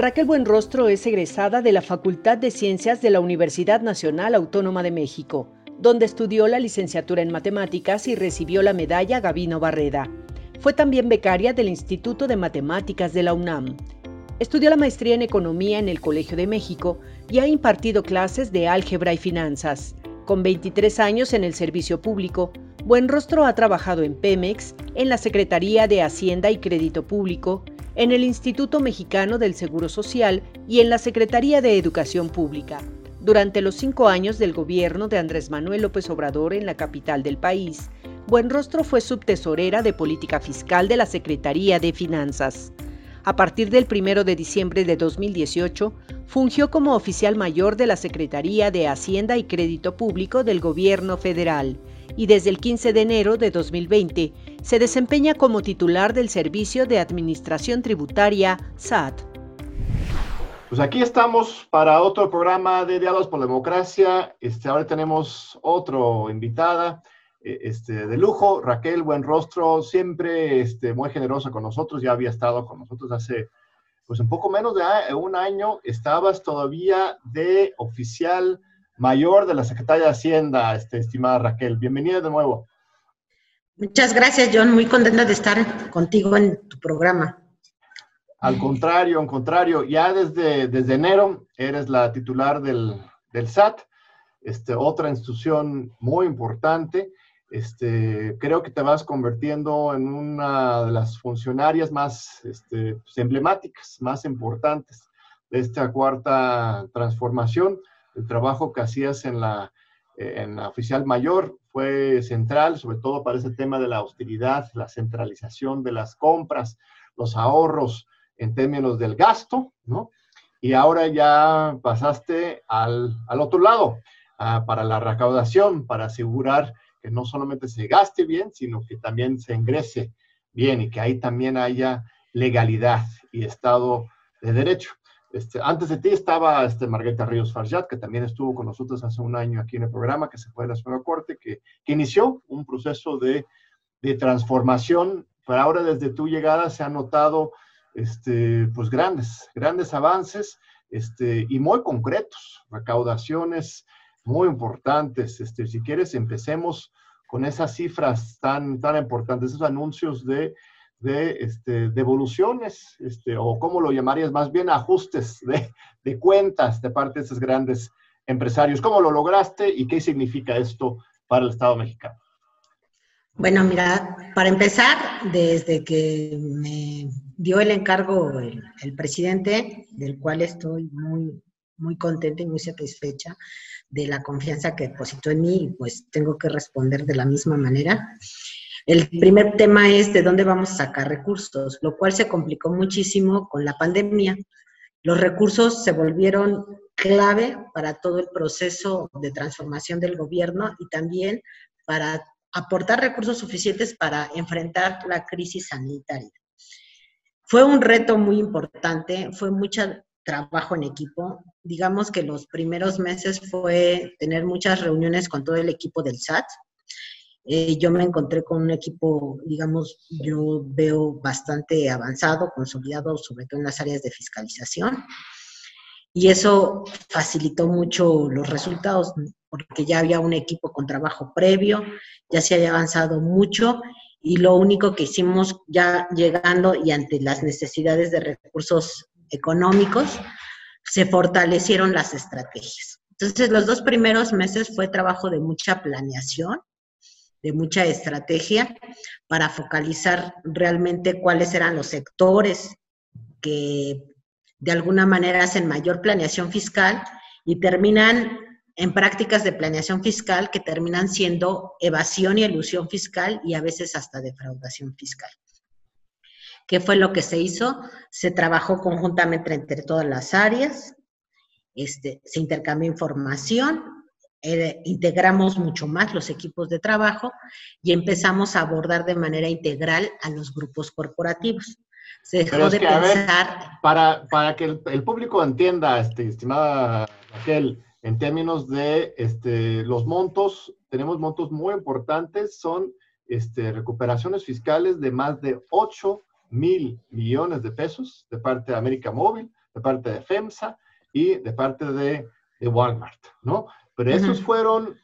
Raquel Buenrostro es egresada de la Facultad de Ciencias de la Universidad Nacional Autónoma de México, donde estudió la licenciatura en Matemáticas y recibió la medalla Gabino Barreda. Fue también becaria del Instituto de Matemáticas de la UNAM. Estudió la maestría en Economía en el Colegio de México y ha impartido clases de álgebra y finanzas. Con 23 años en el servicio público, Buenrostro ha trabajado en Pemex, en la Secretaría de Hacienda y Crédito Público, en el Instituto Mexicano del Seguro Social y en la Secretaría de Educación Pública. Durante los 5 años del gobierno de Andrés Manuel López Obrador en la capital del país, Buenrostro fue subtesorera de Política Fiscal de la Secretaría de Finanzas. A partir del 1 de diciembre de 2018, fungió como oficial mayor de la Secretaría de Hacienda y Crédito Público del Gobierno Federal y desde el 15 de enero de 2020 se desempeña como titular del Servicio de Administración Tributaria, SAT. Pues aquí estamos para otro programa de Diálogos por la Democracia. Ahora tenemos otra invitada de lujo, Raquel Buenrostro, siempre muy generosa con nosotros. Ya había estado con nosotros hace pues un poco menos de un año. Estabas todavía de oficial mayor de la Secretaría de Hacienda, estimada Raquel. Bienvenida de nuevo. Muchas gracias, John. Muy contenta de estar contigo en tu programa. Al contrario. Ya desde enero eres la titular del SAT, otra institución muy importante. Creo que te vas convirtiendo en una de las funcionarias más emblemáticas, más importantes de esta cuarta transformación. El trabajo que hacías en la oficial mayor fue central, sobre todo para ese tema de la austeridad, la centralización de las compras, los ahorros en términos del gasto, ¿no? Y ahora ya pasaste al otro lado, para la recaudación, para asegurar que no solamente se gaste bien, sino que también se ingrese bien y que ahí también haya legalidad y Estado de Derecho. Antes de ti estaba Margarita Ríos Farjad, que también estuvo con nosotros hace un año aquí en el programa, que se fue de la Suprema Corte, que inició un proceso de transformación. Pero ahora desde tu llegada se han notado pues grandes avances y muy concretos, recaudaciones muy importantes. Si quieres, empecemos con esas cifras tan importantes, esos anuncios de devoluciones, o cómo lo llamarías, más bien ajustes de cuentas de parte de esos grandes empresarios. ¿Cómo lo lograste y qué significa esto para el Estado mexicano? Bueno, mira, para empezar, desde que me dio el encargo el presidente, del cual estoy muy, muy contenta y muy satisfecha de la confianza que depositó en mí, pues tengo que responder de la misma manera. El primer tema es de dónde vamos a sacar recursos, lo cual se complicó muchísimo con la pandemia. Los recursos se volvieron clave para todo el proceso de transformación del gobierno y también para aportar recursos suficientes para enfrentar la crisis sanitaria. Fue un reto muy importante, fue mucho trabajo en equipo. Digamos que los primeros meses fue tener muchas reuniones con todo el equipo del SAT. Yo me encontré con un equipo, digamos, yo veo bastante avanzado, consolidado, sobre todo en las áreas de fiscalización. Y eso facilitó mucho los resultados, porque ya había un equipo con trabajo previo, ya se había avanzado mucho, y lo único que hicimos ya llegando y ante las necesidades de recursos económicos, se fortalecieron las estrategias. Entonces, los 2 primeros meses fue trabajo de mucha planeación, de mucha estrategia para focalizar realmente cuáles eran los sectores que de alguna manera hacen mayor planeación fiscal y terminan en prácticas de planeación fiscal que terminan siendo evasión y elusión fiscal y a veces hasta defraudación fiscal. ¿Qué fue lo que se hizo? Se trabajó conjuntamente entre todas las áreas, se intercambió información, integramos mucho más los equipos de trabajo y empezamos a abordar de manera integral a los grupos corporativos. Se dejó de pensar... A ver, para que el público entienda, estimada Raquel, en términos de los montos, tenemos montos muy importantes, son recuperaciones fiscales de más de 8,000 millones de pesos de parte de América Móvil, de parte de FEMSA y de parte de Walmart, ¿no? Pero esos fueron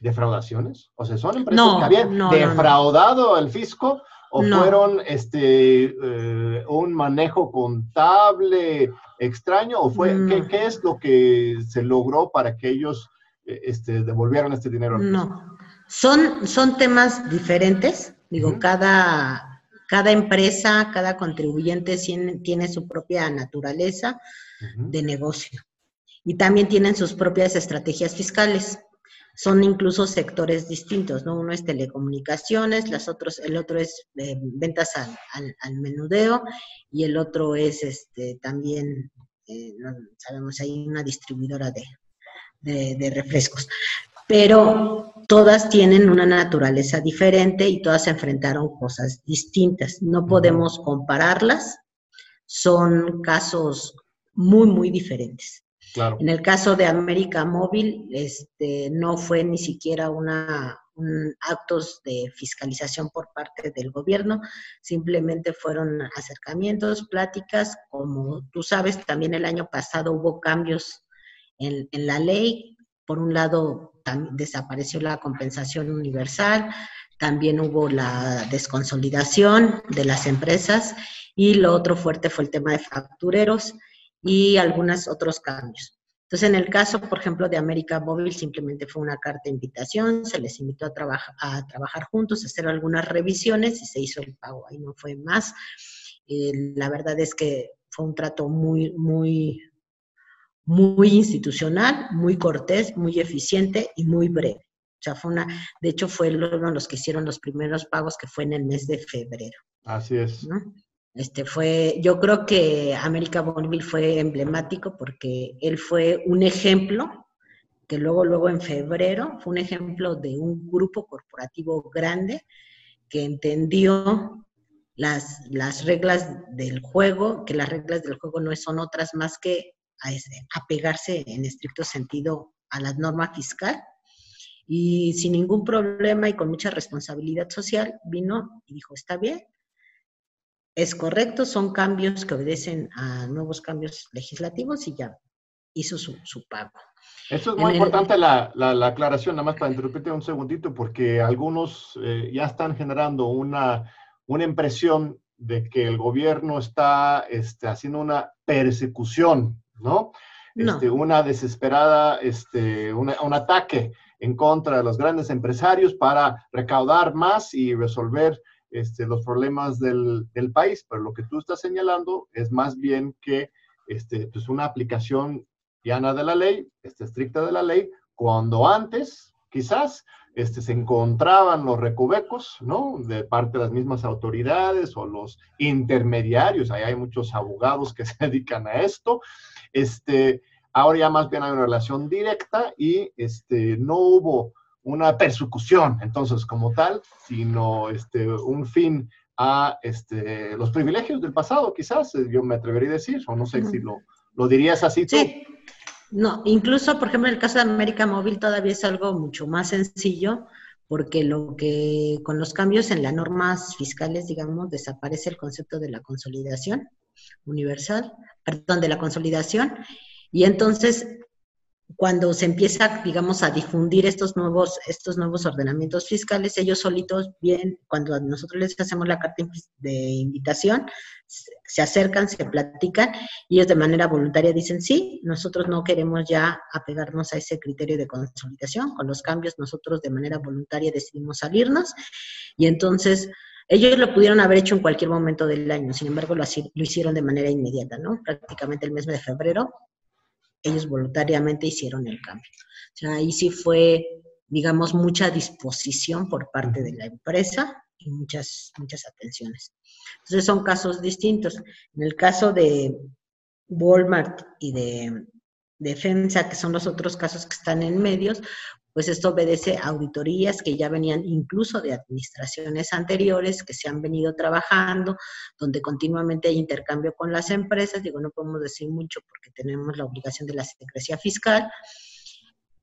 defraudaciones, o sea, son empresas que habían defraudado al fisco, o fueron un manejo contable extraño, o fue ¿qué es lo que se logró para que ellos devolvieran este dinero al fisco? No, son temas diferentes, digo, cada empresa, cada contribuyente tiene su propia naturaleza de negocio. Y también tienen sus propias estrategias fiscales. Son incluso sectores distintos, ¿no? Uno es telecomunicaciones, el otro es ventas al menudeo, y el otro es también, no sabemos, hay una distribuidora de refrescos. Pero todas tienen una naturaleza diferente y todas se enfrentaron cosas distintas. No podemos compararlas, son casos muy, muy diferentes. Claro. En el caso de América Móvil, no fue ni siquiera actos de fiscalización por parte del gobierno, simplemente fueron acercamientos, pláticas. Como tú sabes, también el año pasado hubo cambios en la ley. Por un lado, desapareció la compensación universal, también hubo la desconsolidación de las empresas, y lo otro fuerte fue el tema de factureros y algunos otros cambios. Entonces, en el caso, por ejemplo, de América Móvil, simplemente fue una carta de invitación, se les invitó a trabajar juntos, a hacer algunas revisiones, y se hizo el pago, ahí no fue más. La verdad es que fue un trato muy, muy, muy institucional, muy cortés, muy eficiente y muy breve. O sea, de hecho, fue uno de los que hicieron los primeros pagos, que fue en el mes de febrero. Así es. ¿No? Yo creo que América Móvil fue emblemático porque él fue un ejemplo, que luego en febrero, fue un ejemplo de un grupo corporativo grande que entendió las reglas del juego, que las reglas del juego no son otras más que apegarse en estricto sentido a la norma fiscal, y sin ningún problema y con mucha responsabilidad social vino y dijo, está bien, es correcto, son cambios que obedecen a nuevos cambios legislativos, y ya hizo su pago. Esto es muy importante, la aclaración, nada más para interrumpirte un segundito, porque algunos ya están generando una impresión de que el gobierno está haciendo una persecución, ¿no? Una desesperada, un ataque en contra de los grandes empresarios para recaudar más y resolver los problemas del país, pero lo que tú estás señalando es más bien que pues una aplicación llana de la ley, estricta de la ley, cuando antes, quizás, se encontraban los recovecos, ¿no? De parte de las mismas autoridades o los intermediarios, ahí hay muchos abogados que se dedican a esto, ahora ya más bien hay una relación directa y no hubo una persecución, entonces, como tal, sino un fin a los privilegios del pasado, quizás, yo me atrevería a decir, o no sé si lo dirías así tú. Sí, no, incluso, por ejemplo, en el caso de América Móvil todavía es algo mucho más sencillo, porque con los cambios en las normas fiscales, digamos, desaparece el concepto de la consolidación universal, perdón, de la consolidación, y entonces, cuando se empieza, digamos, a difundir estos nuevos ordenamientos fiscales, ellos solitos, bien, cuando nosotros les hacemos la carta de invitación, se acercan, se platican, y ellos de manera voluntaria dicen, sí, nosotros no queremos ya apegarnos a ese criterio de consolidación, con los cambios nosotros de manera voluntaria decidimos salirnos, y entonces ellos lo pudieron haber hecho en cualquier momento del año, sin embargo lo hicieron de manera inmediata, ¿no? Prácticamente el mes de febrero, ellos voluntariamente hicieron el cambio. O sea, ahí sí fue, digamos, mucha disposición por parte de la empresa y muchas atenciones. Entonces, son casos distintos. En el caso de Walmart y de Defensa, que son los otros casos que están en medios, pues esto obedece a auditorías que ya venían incluso de administraciones anteriores, que se han venido trabajando, donde continuamente hay intercambio con las empresas. Digo, no podemos decir mucho porque tenemos la obligación de la secrecía fiscal.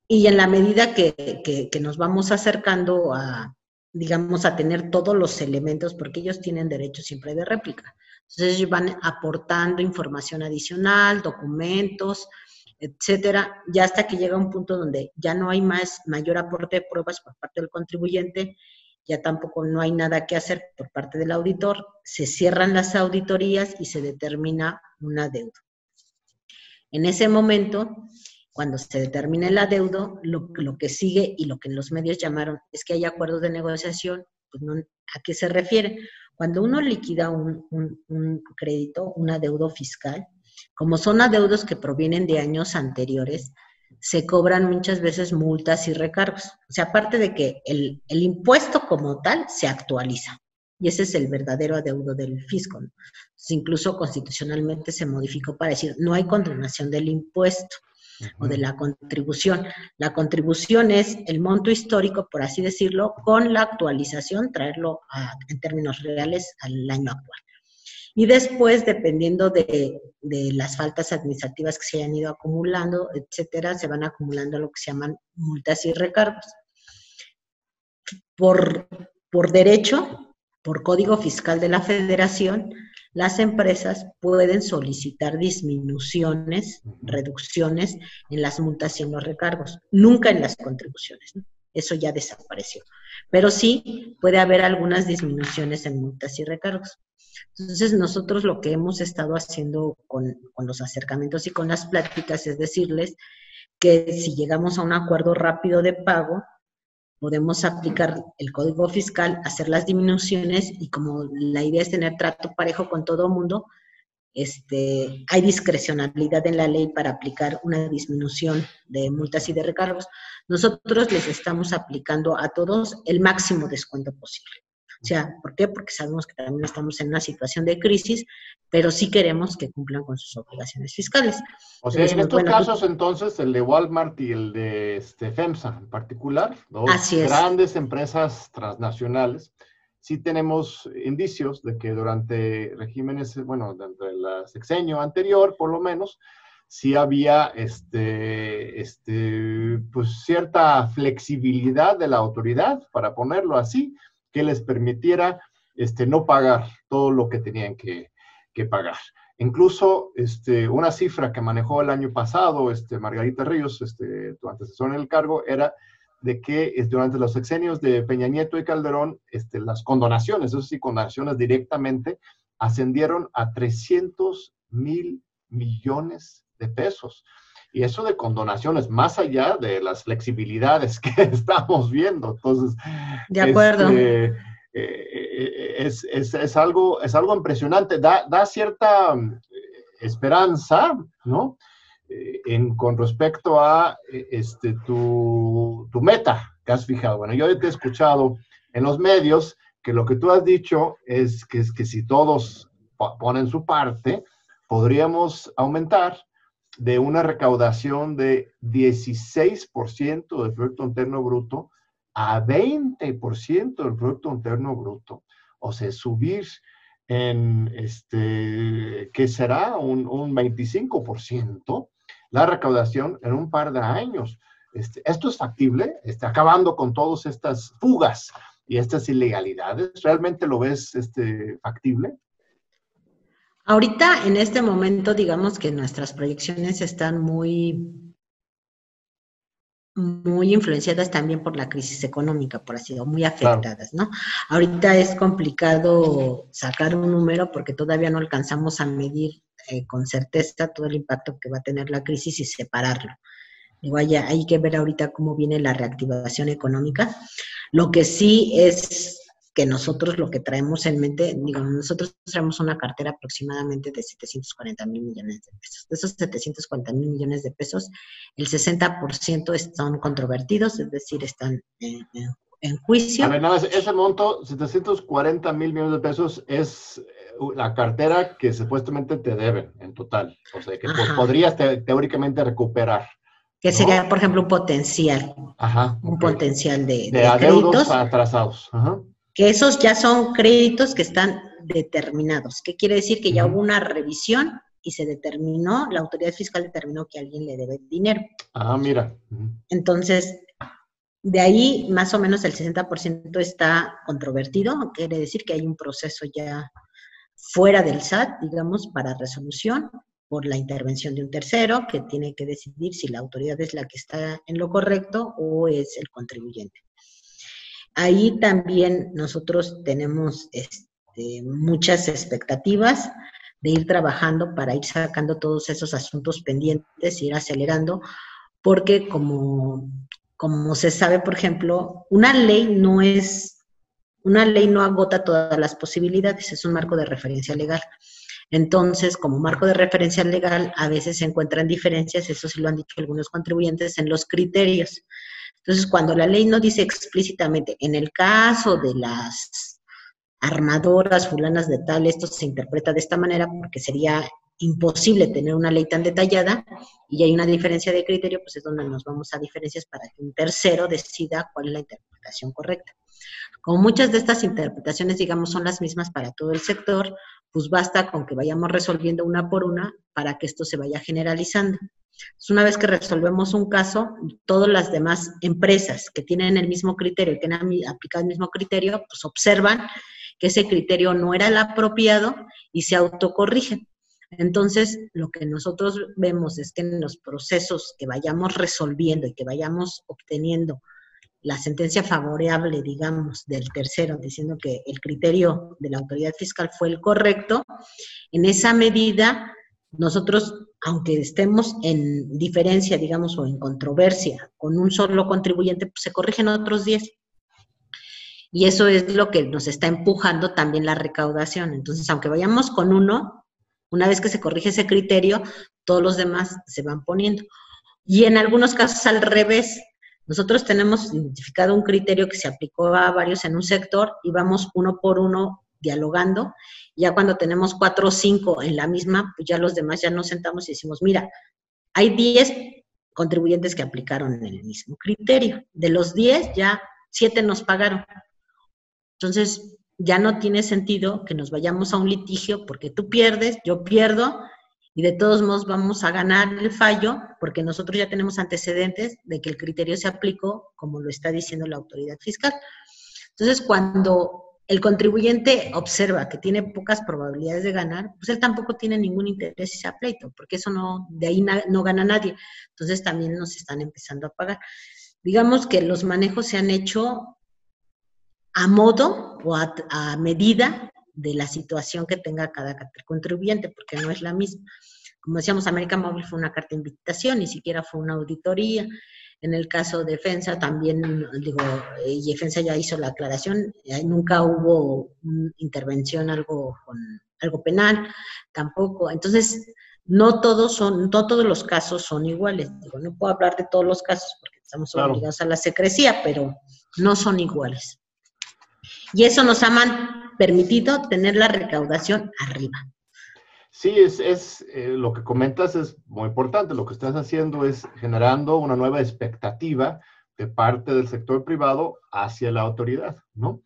Y en la medida que nos vamos acercando a, digamos, a tener todos los elementos, porque ellos tienen derecho siempre de réplica. Entonces ellos van aportando información adicional, documentos, etcétera, ya hasta que llega un punto donde ya no hay mayor aporte de pruebas por parte del contribuyente, ya tampoco no hay nada que hacer por parte del auditor, se cierran las auditorías y se determina un adeudo. En ese momento, cuando se determina el adeudo, lo que sigue y lo que los medios llamaron es que hay acuerdos de negociación, pues no, ¿a qué se refiere? Cuando uno liquida un crédito, un adeudo fiscal, como son adeudos que provienen de años anteriores, se cobran muchas veces multas y recargos. O sea, aparte de que el impuesto como tal se actualiza. Y ese es el verdadero adeudo del fisco, ¿no? Entonces, incluso constitucionalmente se modificó para decir, no hay condonación del impuesto o de la contribución. La contribución es el monto histórico, por así decirlo, con la actualización, traerlo en términos reales al año actual. Y después, dependiendo de las faltas administrativas que se hayan ido acumulando, etcétera, se van acumulando lo que se llaman multas y recargos. Por derecho, por Código Fiscal de la Federación, las empresas pueden solicitar disminuciones, reducciones en las multas y en los recargos, nunca en las contribuciones, ¿no? Eso ya desapareció. Pero sí puede haber algunas disminuciones en multas y recargos. Entonces, nosotros lo que hemos estado haciendo con los acercamientos y con las pláticas es decirles que si llegamos a un acuerdo rápido de pago, podemos aplicar el Código Fiscal, hacer las disminuciones y como la idea es tener trato parejo con todo mundo, hay discrecionalidad en la ley para aplicar una disminución de multas y de recargos. Nosotros les estamos aplicando a todos el máximo descuento posible. O sea, ¿por qué? Porque sabemos que también estamos en una situación de crisis, pero sí queremos que cumplan con sus obligaciones fiscales. O sea, en estos casos, entonces, el de Walmart y el de FEMSA en particular, dos grandes empresas transnacionales, sí tenemos indicios de que durante regímenes, bueno, durante el sexenio anterior, por lo menos, sí había pues cierta flexibilidad de la autoridad, para ponerlo así, que les permitiera no pagar todo lo que tenían que pagar. Incluso una cifra que manejó el año pasado Margarita Ríos, tu antecesora en el cargo, era de que durante los sexenios de Peña Nieto y Calderón, las condonaciones, eso sí, condonaciones directamente, ascendieron a 300,000 millones de pesos. Y eso de condonaciones, más allá de las flexibilidades que estamos viendo. Entonces, de acuerdo. Es algo impresionante. Da cierta esperanza, ¿no? Con respecto a tu meta que has fijado. Bueno, yo te he escuchado en los medios que lo que tú has dicho es que si todos ponen su parte, podríamos aumentar de una recaudación de 16% del Producto Interno Bruto a 20% del Producto Interno Bruto. O sea, subir en, ¿qué será? Un 25% la recaudación en un par de años. Esto es factible, acabando con todas estas fugas y estas ilegalidades. ¿Realmente lo ves factible? Ahorita, en este momento, digamos que nuestras proyecciones están muy influenciadas también por la crisis económica, por así decirlo, muy afectadas, ¿no? Ahorita es complicado sacar un número porque todavía no alcanzamos a medir con certeza todo el impacto que va a tener la crisis y separarlo. Digo, hay que ver ahorita cómo viene la reactivación económica. Lo que sí es que nosotros lo que traemos en mente, nosotros traemos una cartera aproximadamente de 740,000 millones de pesos. De esos 740,000 millones de pesos, el 60% están controvertidos, es decir, están en juicio. A ver, nada más, ese monto, 740,000 millones de pesos, es la cartera que supuestamente te deben en total. O sea, que podrías teóricamente recuperar. Que sería, por ejemplo, un potencial. Ajá, un potencial de adeudos créditos atrasados. Ajá. Que esos ya son créditos que están determinados. ¿Qué quiere decir? Que ya hubo una revisión y se determinó, la autoridad fiscal determinó que alguien le debe dinero. Ah, mira. Entonces, de ahí más o menos el 60% está controvertido, quiere decir que hay un proceso ya fuera del SAT, digamos, para resolución por la intervención de un tercero que tiene que decidir si la autoridad es la que está en lo correcto o es el contribuyente. Ahí también nosotros tenemos muchas expectativas de ir trabajando para ir sacando todos esos asuntos pendientes, ir acelerando, porque como se sabe, por ejemplo, una ley no agota todas las posibilidades, es un marco de referencia legal. Entonces, como marco de referencia legal, a veces se encuentran diferencias, eso sí lo han dicho algunos contribuyentes, en los criterios. Entonces, cuando la ley no dice explícitamente, en el caso de las armadoras fulanas de tal, esto se interpreta de esta manera porque sería imposible tener una ley tan detallada y hay una diferencia de criterio, pues es donde nos vamos a diferencias para que un tercero decida cuál es la interpretación correcta. Como muchas de estas interpretaciones, digamos, son las mismas para todo el sector, pues basta con que vayamos resolviendo una por una para que esto se vaya generalizando. Entonces, una vez que resolvemos un caso, todas las demás empresas que tienen el mismo criterio y que han aplicado el mismo criterio, pues observan que ese criterio no era el apropiado y se autocorrigen. Entonces, lo que nosotros vemos es que en los procesos que vayamos resolviendo y que vayamos obteniendo la sentencia favorable, digamos, del tercero, diciendo que el criterio de la autoridad fiscal fue el correcto, en esa medida nosotros, aunque estemos en diferencia, digamos, o en controversia con un solo contribuyente, pues se corrigen otros 10. Y eso es lo que nos está empujando también la recaudación. Entonces, aunque vayamos con uno, una vez que se corrige ese criterio, todos los demás se van poniendo. Y en algunos casos al revés. Nosotros tenemos identificado un criterio que se aplicó a varios en un sector y vamos uno por uno dialogando. Ya cuando tenemos 4 o 5 en la misma, pues ya los demás ya nos sentamos y decimos, mira, hay 10 contribuyentes que aplicaron el mismo criterio. De los 10, ya 7 nos pagaron. Entonces, ya no tiene sentido que nos vayamos a un litigio porque tú pierdes, yo pierdo, y de todos modos vamos a ganar el fallo porque nosotros ya tenemos antecedentes de que el criterio se aplicó como lo está diciendo la autoridad fiscal. Entonces, cuando el contribuyente observa que tiene pocas probabilidades de ganar, pues él tampoco tiene ningún interés en ese pleito, porque eso no, de ahí no gana nadie. Entonces, también nos están empezando a pagar. Digamos que los manejos se han hecho a modo o a medida de la situación que tenga cada contribuyente, porque no es la misma. Como decíamos, América Móvil fue una carta de invitación, ni siquiera fue una auditoría. En el caso de Defensa también, y Defensa ya hizo la aclaración, nunca hubo intervención, algo penal, tampoco. Entonces, no todos los casos son iguales. No puedo hablar de todos los casos porque estamos obligados a la secrecía, pero no son iguales. Y eso nos ha permitido tener la recaudación arriba. Sí, lo que comentas es muy importante. Lo que estás haciendo es generando una nueva expectativa de parte del sector privado hacia la autoridad, ¿no?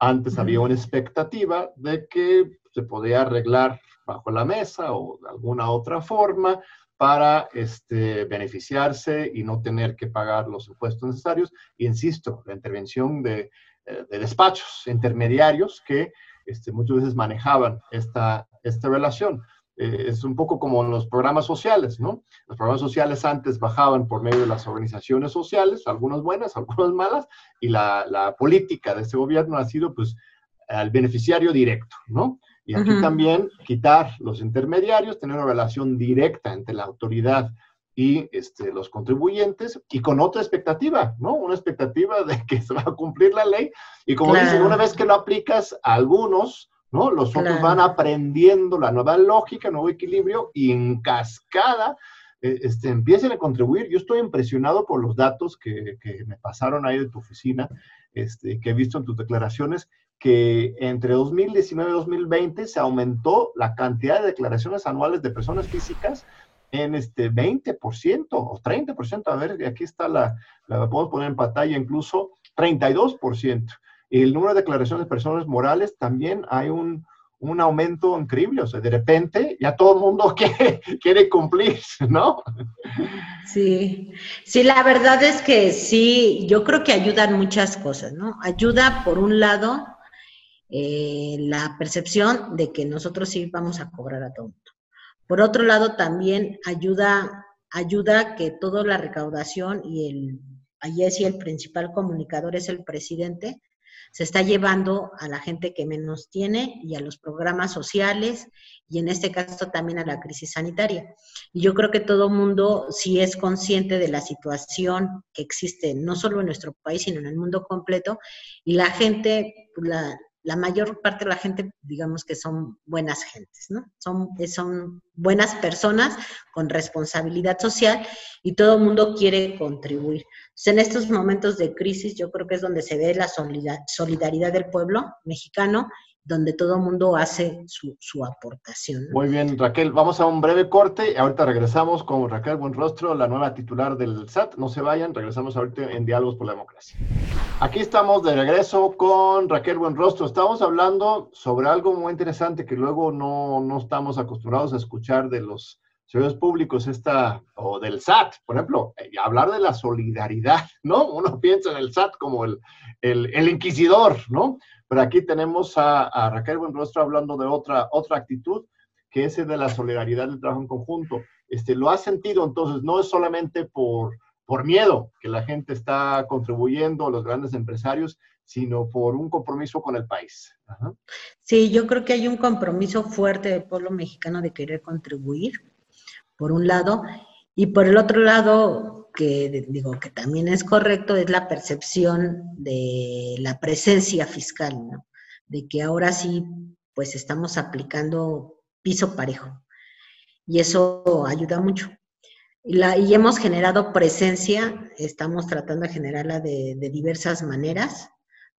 Antes había una expectativa de que se podía arreglar bajo la mesa o de alguna otra forma para beneficiarse y no tener que pagar los impuestos necesarios. Y insisto, la intervención de despachos intermediarios que muchas veces manejaban esta relación. Es un poco como los programas sociales, ¿no? Los programas sociales antes bajaban por medio de las organizaciones sociales, algunas buenas, algunas malas, y la política de este gobierno ha sido, pues, al beneficiario directo, ¿no? Y aquí también quitar los intermediarios, tener una relación directa entre la autoridad y los contribuyentes, y con otra expectativa, ¿no? Una expectativa de que se va a cumplir la ley, y como dicen, una vez que lo aplicas a algunos, ¿no? Los otros van aprendiendo la nueva lógica, nuevo equilibrio, y en cascada empiecen a contribuir. Yo estoy impresionado por los datos que me pasaron ahí de tu oficina, que he visto en tus declaraciones, que entre 2019 y 2020 se aumentó la cantidad de declaraciones anuales de personas físicas en 20% o 30%, a ver, aquí está la podemos poner en pantalla, incluso 32%. El número de declaraciones de personas morales también hay un aumento increíble, o sea, de repente ya todo el mundo quiere cumplir, ¿no? Sí, la verdad es que sí, yo creo que ayudan muchas cosas, ¿no? Ayuda, por un lado, la percepción de que nosotros sí vamos a cobrar a todo mundo. Por otro lado, también ayuda que toda la recaudación y allí sí el principal comunicador es el presidente, se está llevando a la gente que menos tiene y a los programas sociales y en este caso también a la crisis sanitaria. Y yo creo que todo mundo sí es consciente de la situación que existe no solo en nuestro país, sino en el mundo completo, y la gente, la mayor parte de la gente, digamos que son buenas gentes, ¿no? Son buenas personas con responsabilidad social y todo el mundo quiere contribuir. Entonces, en estos momentos de crisis, yo creo que es donde se ve la solidaridad del pueblo mexicano, donde todo el mundo hace su aportación, ¿no? Muy bien, Raquel. Vamos a un breve corte. Ahorita regresamos con Raquel Buenrostro, la nueva titular del SAT. No se vayan, regresamos ahorita en Diálogos por la Democracia. Aquí estamos de regreso con Raquel Buenrostro. Estamos hablando sobre algo muy interesante que luego no estamos acostumbrados a escuchar de los servicios públicos, o del SAT, por ejemplo, hablar de la solidaridad, ¿no? Uno piensa en el SAT como el inquisidor, ¿no? Pero aquí tenemos a Raquel Buenrostro hablando de otra actitud, que es de la solidaridad del trabajo en conjunto. Lo has sentido, entonces, no es solamente por miedo que la gente está contribuyendo, los grandes empresarios, sino por un compromiso con el país. Ajá. Sí, yo creo que hay un compromiso fuerte del pueblo mexicano de querer contribuir, por un lado, y por el otro lado, que también es correcto, es la percepción de la presencia fiscal, ¿no? De que ahora sí, pues estamos aplicando piso parejo, y eso ayuda mucho. Y hemos generado presencia, estamos tratando de generarla de diversas maneras,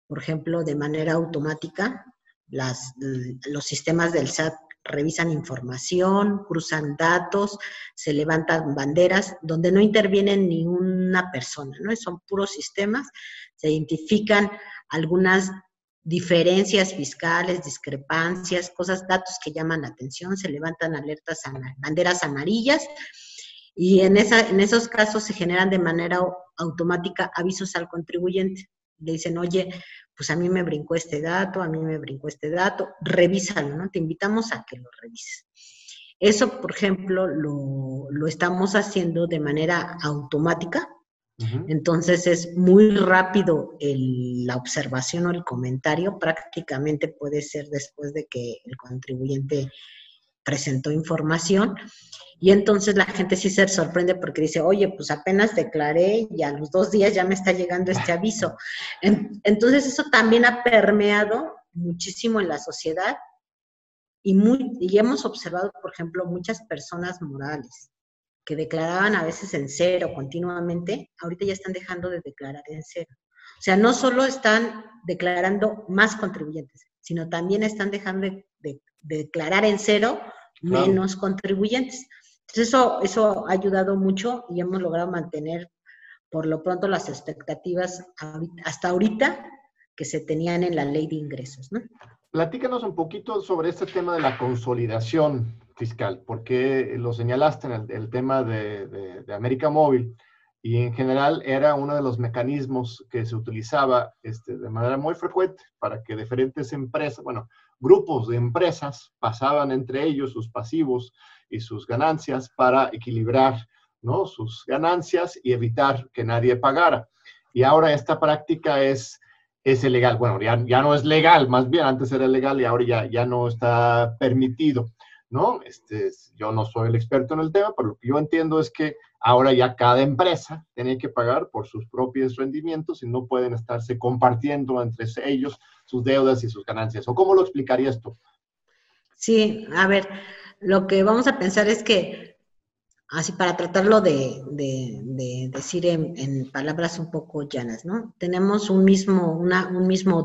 por ejemplo, de manera automática, los sistemas del SAT revisan información, cruzan datos, se levantan banderas, donde no interviene ninguna persona, ¿no? Son puros sistemas, se identifican algunas diferencias fiscales, discrepancias, datos que llaman la atención, se levantan banderas amarillas. Y en esos casos se generan de manera automática avisos al contribuyente. Le dicen, oye, pues a mí me brincó este dato, revísalo, ¿no? Te invitamos a que lo revises. Eso, por ejemplo, lo estamos haciendo de manera automática. Uh-huh. Entonces es muy rápido la observación o el comentario. Prácticamente puede ser después de que el contribuyente presentó información, y entonces la gente sí se sorprende porque dice, oye, pues apenas declaré y a los 2 días ya me está llegando este aviso. Entonces eso también ha permeado muchísimo en la sociedad y hemos observado, por ejemplo, muchas personas morales que declaraban a veces en cero continuamente, ahorita ya están dejando de declarar en cero. O sea, no solo están declarando más contribuyentes, sino también están dejando de declarar en cero menos contribuyentes. Entonces eso ha ayudado mucho y hemos logrado mantener por lo pronto las expectativas hasta ahorita que se tenían en la ley de ingresos, ¿no? Platícanos un poquito sobre este tema de la consolidación fiscal, porque lo señalaste en el tema de América Móvil, y en general era uno de los mecanismos que se utilizaba de manera muy frecuente para que diferentes empresas, grupos de empresas pasaban entre ellos sus pasivos y sus ganancias para equilibrar, ¿no? Sus ganancias y evitar que nadie pagara. Y ahora esta práctica es ilegal. Bueno, ya no es legal, más bien antes era legal y ahora ya no está permitido, ¿no? Yo no soy el experto en el tema, pero lo que yo entiendo es que ahora ya cada empresa tiene que pagar por sus propios rendimientos y no pueden estarse compartiendo entre ellos sus deudas y sus ganancias. ¿O cómo lo explicarías tú? Sí, a ver, lo que vamos a pensar es que, así para tratarlo de decir en palabras un poco llanas, ¿no? Tenemos un mismo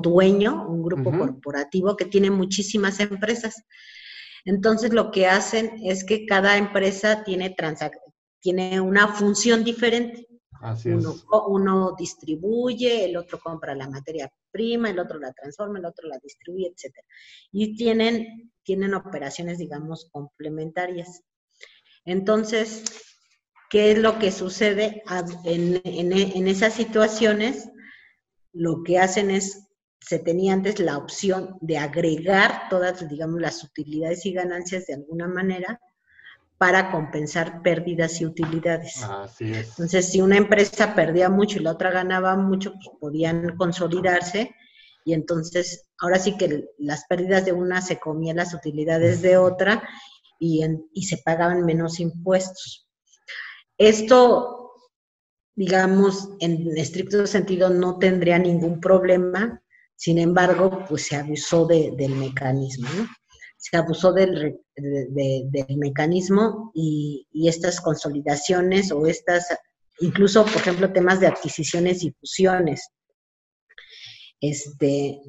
dueño, un grupo uh-huh. corporativo que tiene muchísimas empresas. Entonces, lo que hacen es que cada empresa tiene una función diferente. Así es. Uno distribuye, el otro compra la materia prima, el otro la transforma, el otro la distribuye, etc. Y tienen operaciones, digamos, complementarias. Entonces, ¿qué es lo que sucede en esas situaciones? Lo que hacen es se tenía antes la opción de agregar todas, digamos, las utilidades y ganancias de alguna manera para compensar pérdidas y utilidades. Así es. Entonces, si una empresa perdía mucho y la otra ganaba mucho, pues podían consolidarse, y entonces ahora sí que las pérdidas de una se comían las utilidades de otra y se pagaban menos impuestos. Esto, digamos, en estricto sentido no tendría ningún problema, sin embargo, pues se abusó del mecanismo, ¿no? Se abusó del mecanismo y estas consolidaciones o estas, incluso, por ejemplo, temas de adquisiciones y fusiones. De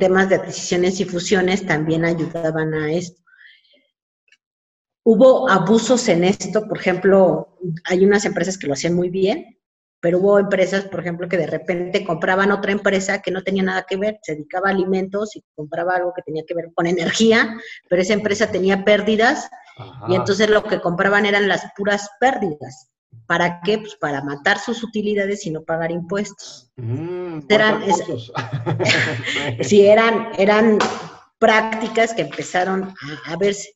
temas de adquisiciones y fusiones también ayudaban a esto. Hubo abusos en esto, por ejemplo, hay unas empresas que lo hacían muy bien, pero hubo empresas, por ejemplo, que de repente compraban otra empresa que no tenía nada que ver, se dedicaba a alimentos y compraba algo que tenía que ver con energía, pero esa empresa tenía pérdidas. Ajá. Y entonces lo que compraban eran las puras pérdidas. ¿Para qué? Pues para matar sus utilidades y no pagar impuestos. Eran prácticas que empezaron a verse.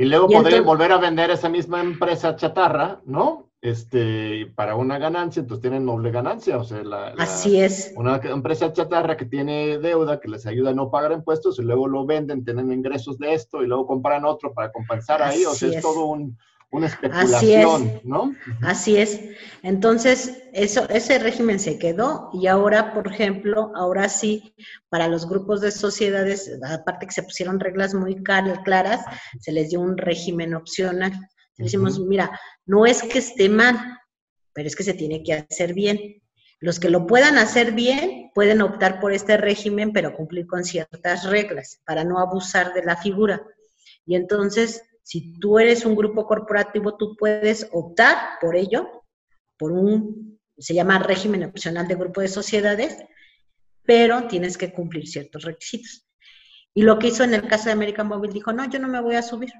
Y luego podrían volver a vender esa misma empresa chatarra, ¿no? Para una ganancia, entonces tienen doble ganancia, o sea, así es. Una empresa chatarra que tiene deuda, que les ayuda a no pagar impuestos, y luego lo venden, tienen ingresos de esto, y luego compran otro para compensar ahí, o sea, es todo una especulación, así es, ¿no? Así es. Entonces, ese régimen se quedó, y ahora, por ejemplo, ahora sí, para los grupos de sociedades, aparte que se pusieron reglas muy claras, se les dio un régimen opcional. Decimos, mira, no es que esté mal, pero es que se tiene que hacer bien. Los que lo puedan hacer bien pueden optar por este régimen, pero cumplir con ciertas reglas para no abusar de la figura. Y entonces, si tú eres un grupo corporativo, tú puedes optar por ello, por se llama régimen opcional de grupo de sociedades, pero tienes que cumplir ciertos requisitos. Y lo que hizo en el caso de América Móvil, dijo, no, yo no me voy a subir.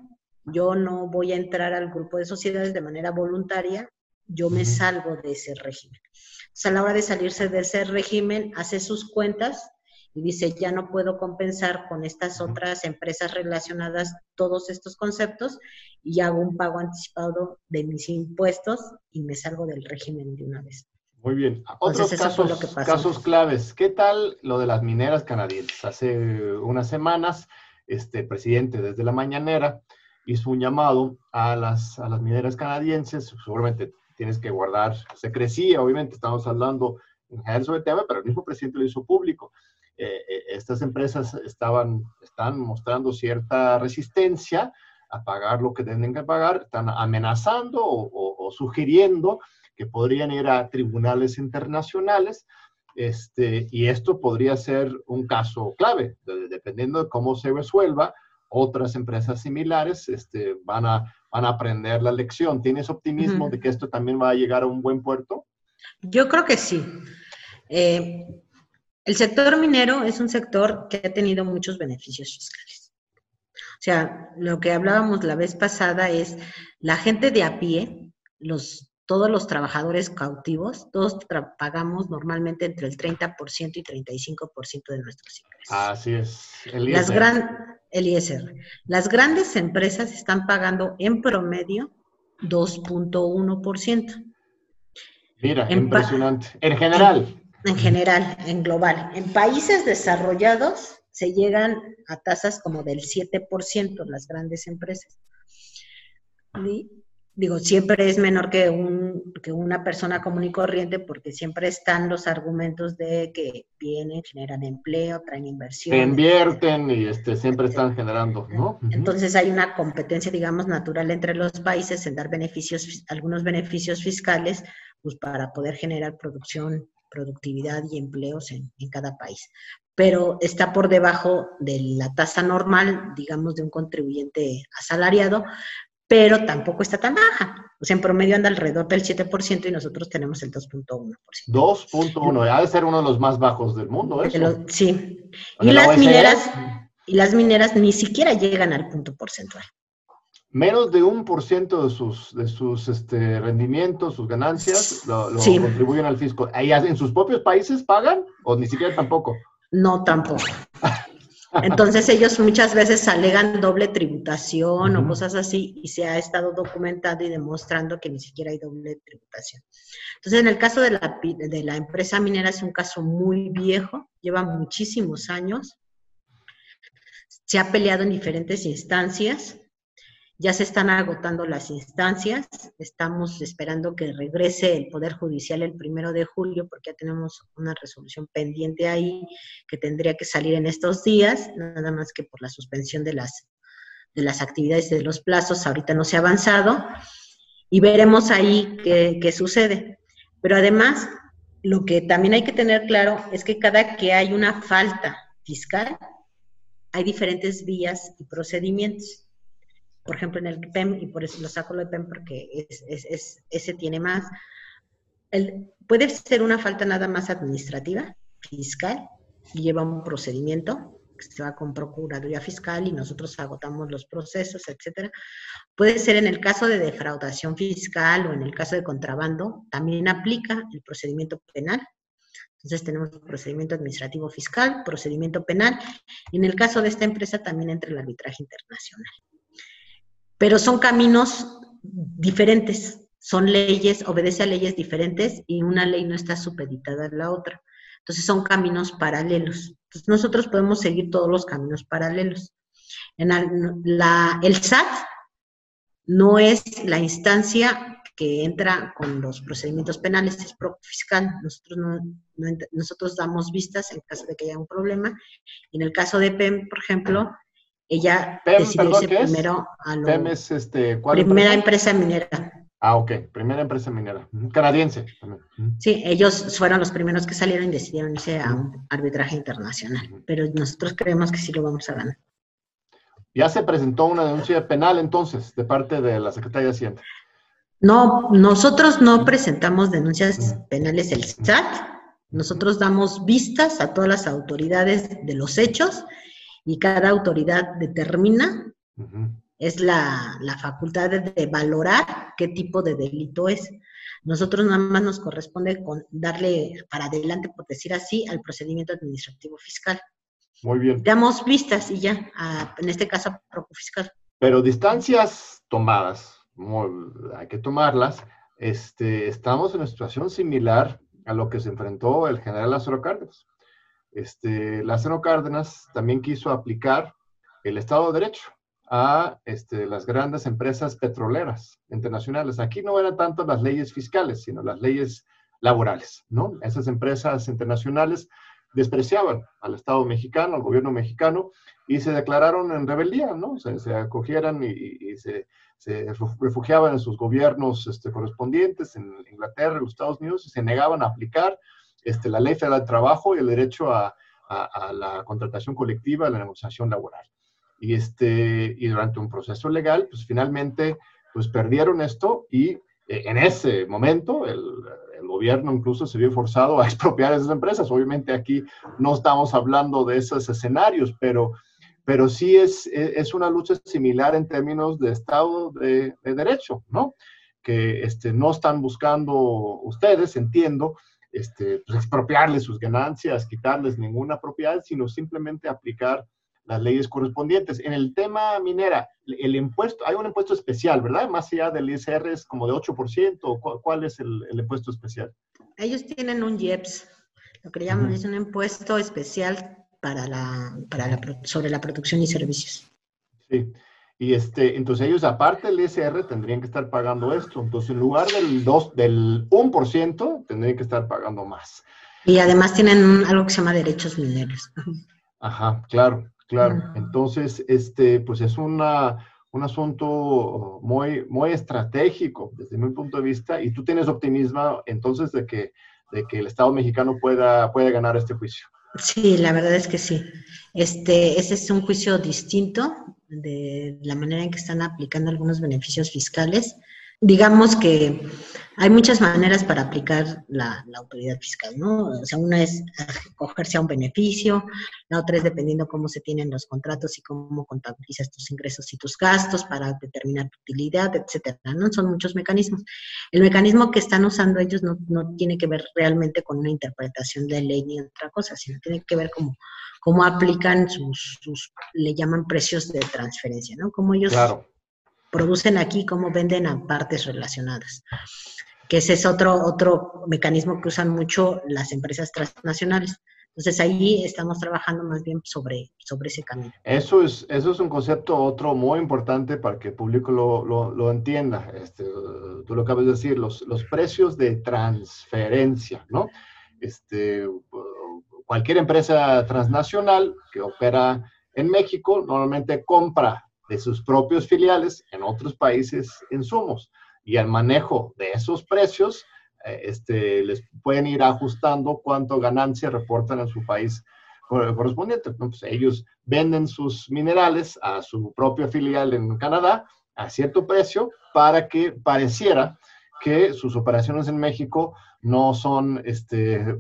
Yo no voy a entrar al grupo de sociedades de manera voluntaria, yo me salgo de ese régimen. Entonces, a la hora de salirse de ese régimen, hace sus cuentas y dice, ya no puedo compensar con estas otras empresas relacionadas todos estos conceptos y hago un pago anticipado de mis impuestos y me salgo del régimen de una vez. Muy bien. Otros casos claves. ¿Qué tal lo de las mineras canadienses? Hace unas semanas, presidente desde la mañanera hizo un llamado a las mineras canadienses, seguramente tienes que guardar secrecía, obviamente estamos hablando en general sobre el tema, pero el mismo presidente lo hizo público. Estas empresas están mostrando cierta resistencia a pagar lo que tienen que pagar, están amenazando o sugiriendo que podrían ir a tribunales internacionales, y esto podría ser un caso clave, dependiendo de cómo se resuelva. Otras empresas similares van a aprender la lección. ¿Tienes optimismo de que esto también va a llegar a un buen puerto? Yo creo que sí. El sector minero es un sector que ha tenido muchos beneficios fiscales. O sea, lo que hablábamos la vez pasada es la gente de a pie, todos los trabajadores cautivos, todos pagamos normalmente entre el 30% y 35% de nuestros ingresos. Así es. El ISR. Las grandes empresas están pagando en promedio 2.1%. Mira, impresionante. En general. En general, en global. En países desarrollados se llegan a tasas como del 7% las grandes empresas. Y, digo, siempre es menor que una persona común y corriente porque siempre están los argumentos de que vienen, generan empleo, traen inversión. Se invierten y siempre están generando, ¿no? Entonces hay una competencia, digamos, natural entre los países en dar beneficios, algunos beneficios fiscales, pues para poder generar producción, productividad y empleos en cada país. Pero está por debajo de la tasa normal, digamos, de un contribuyente asalariado, pero tampoco está tan baja. O sea, en promedio anda alrededor del 7% y nosotros tenemos el 2.1%. 2.1, ha de ser uno de los más bajos del mundo, ¿eso? Sí. Y las mineras ni siquiera llegan al punto porcentual. Menos de 1% de sus rendimientos, sus ganancias, lo contribuyen al fisco. ¿Ahí en sus propios países pagan o ni siquiera tampoco? No, tampoco. Entonces ellos muchas veces alegan doble tributación o cosas así, y se ha estado documentando y demostrando que ni siquiera hay doble tributación. Entonces, en el caso de la empresa minera es un caso muy viejo, lleva muchísimos años, se ha peleado en diferentes instancias, ya se están agotando las instancias, estamos esperando que regrese el Poder Judicial el 1 de julio, porque ya tenemos una resolución pendiente ahí que tendría que salir en estos días, nada más que por la suspensión de las actividades de los plazos, ahorita no se ha avanzado, y veremos ahí qué sucede. Pero además, lo que también hay que tener claro es que cada que hay una falta fiscal, hay diferentes vías y procedimientos. Por ejemplo, en el PEM, y por eso lo saco lo de PEM porque ese tiene más. Puede ser una falta nada más administrativa, fiscal, y lleva un procedimiento que se va con Procuraduría Fiscal y nosotros agotamos los procesos, etcétera. Puede ser en el caso de defraudación fiscal o en el caso de contrabando, también aplica el procedimiento penal. Entonces tenemos procedimiento administrativo fiscal, procedimiento penal, y en el caso de esta empresa también entra el arbitraje internacional. Pero son caminos diferentes, son leyes, obedece a leyes diferentes y una ley no está supeditada a la otra. Entonces son caminos paralelos. Entonces nosotros podemos seguir todos los caminos paralelos. El SAT no es la instancia que entra con los procedimientos penales, es fiscal. Nosotros damos vistas en caso de que haya un problema. En el caso de PEM, por ejemplo, ella decidió irse primero a lo... PEM es primera empresa minera. Ah, ok. Primera empresa minera. Canadiense. Sí, ellos fueron los primeros que salieron y decidieron irse a un arbitraje internacional. Pero nosotros creemos que sí lo vamos a ganar. ¿Ya se presentó una denuncia penal entonces de parte de la Secretaría de Hacienda? No, nosotros no presentamos denuncias penales del SAT. Nosotros damos vistas a todas las autoridades de los hechos. Y cada autoridad determina, es la facultad de valorar qué tipo de delito es. Nosotros nada más nos corresponde con darle para adelante, por decir así, al procedimiento administrativo fiscal. Muy bien. Damos vistas y ya, en este caso, a Procufiscal. Pero distancias tomadas, hay que tomarlas. Estamos en una situación similar a lo que se enfrentó el general Lázaro Cárdenas. Lázaro Cárdenas también quiso aplicar el Estado de Derecho a las grandes empresas petroleras internacionales. Aquí no eran tanto las leyes fiscales, sino las leyes laborales, ¿no? Esas empresas internacionales despreciaban al Estado mexicano, al gobierno mexicano, y se declararon en rebeldía, ¿no? Se acogieran y se refugiaban en sus gobiernos correspondientes en Inglaterra, en los Estados Unidos, y se negaban a aplicar la ley federal del trabajo y el derecho a la contratación colectiva, a la negociación laboral. Y durante un proceso legal, pues finalmente, pues perdieron esto y en ese momento el gobierno incluso se vio forzado a expropiar esas empresas. Obviamente aquí no estamos hablando de esos escenarios, pero sí es una lucha similar en términos de Estado de Derecho, ¿no? Que no están buscando ustedes, entiendo, pues expropiarles sus ganancias, quitarles ninguna propiedad, sino simplemente aplicar las leyes correspondientes. En el tema minera, el impuesto, hay un impuesto especial, ¿verdad? Más allá del ISR es como de 8%, ¿cuál es el impuesto especial? Ellos tienen un IEPS, lo que le llaman es un impuesto especial sobre la producción y servicios. Sí. Y entonces ellos, aparte del ISR, tendrían que estar pagando esto. Entonces, en lugar del 1%, tendrían que estar pagando más. Y además tienen algo que se llama derechos mineros. Ajá, claro, claro. Entonces, pues es un asunto muy, muy estratégico desde mi punto de vista. Y tú tienes optimismo, entonces, de que el Estado mexicano pueda ganar este juicio. Sí, la verdad es que sí. Ese es un juicio distinto de la manera en que están aplicando algunos beneficios fiscales. Digamos que Hay muchas maneras para aplicar la autoridad fiscal, ¿no? O sea, una es acogerse a un beneficio, la otra es dependiendo cómo se tienen los contratos y cómo contabilizas tus ingresos y tus gastos para determinar tu utilidad, etcétera, ¿no? Son muchos mecanismos. El mecanismo que están usando ellos no tiene que ver realmente con una interpretación de ley ni otra cosa, sino tiene que ver como cómo aplican sus le llaman precios de transferencia, ¿no? Como ellos producen aquí, cómo venden a partes relacionadas. Que ese es otro mecanismo que usan mucho las empresas transnacionales. Entonces, ahí estamos trabajando más bien sobre ese camino. Eso es un concepto otro muy importante para que el público lo entienda. Tú lo acabas de decir, los precios de transferencia, ¿no? Cualquier empresa transnacional que opera en México normalmente compra de sus propios filiales en otros países insumos. Y al manejo de esos precios, les pueden ir ajustando cuánto ganancia reportan en su país correspondiente. Entonces, ellos venden sus minerales a su propia filial en Canadá a cierto precio para que pareciera que sus operaciones en México no son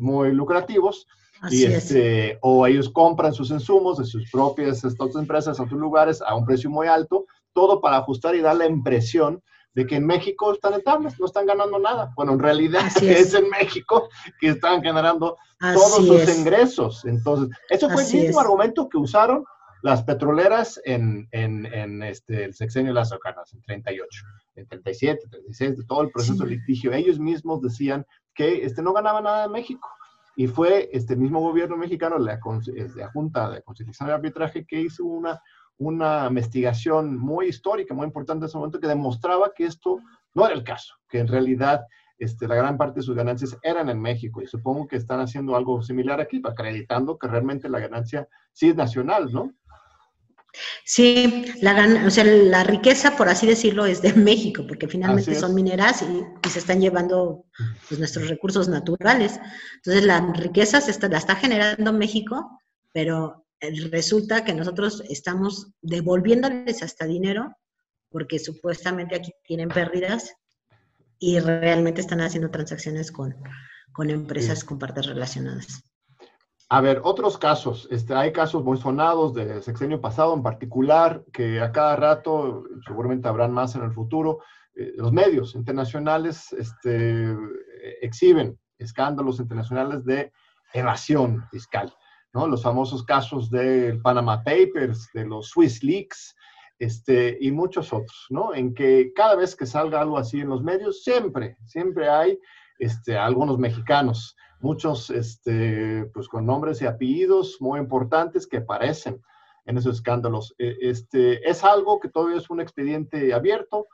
muy lucrativos. Así es. O ellos compran sus insumos de sus propias empresas en sus lugares a un precio muy alto, todo para ajustar y dar la impresión de que en México están estables, no están ganando nada. Bueno, en realidad es en México que están generando todos sus ingresos. Entonces, eso fue el mismo argumento que usaron las petroleras en el sexenio de Lázaro Cárdenas, en 38, en 37, 36, de todo el proceso de litigio. Ellos mismos decían que no ganaba nada en México. Y fue este mismo gobierno mexicano, la Junta de Conciliación y Arbitraje, que hizo una investigación muy histórica, muy importante en ese momento, que demostraba que esto no era el caso, que en realidad la gran parte de sus ganancias eran en México. Y supongo que están haciendo algo similar aquí, acreditando que realmente la ganancia sí es nacional, ¿no? Sí, la riqueza, por así decirlo, es de México, porque finalmente son mineras y se están llevando pues, nuestros recursos naturales. Entonces, la riqueza la está generando México, pero resulta que nosotros estamos devolviéndoles hasta dinero, porque supuestamente aquí tienen pérdidas y realmente están haciendo transacciones con empresas con partes relacionadas. A ver, otros casos. Hay casos muy sonados del sexenio pasado en particular, que a cada rato, seguramente habrán más en el futuro, los medios internacionales exhiben escándalos internacionales de evasión fiscal, ¿no? Los famosos casos del Panama Papers, de los Swiss Leaks, y muchos otros, ¿no? En que cada vez que salga algo así en los medios, siempre hay algunos mexicanos, muchos pues con nombres y apellidos muy importantes que aparecen en esos escándalos. Es algo que todavía es un expediente abierto,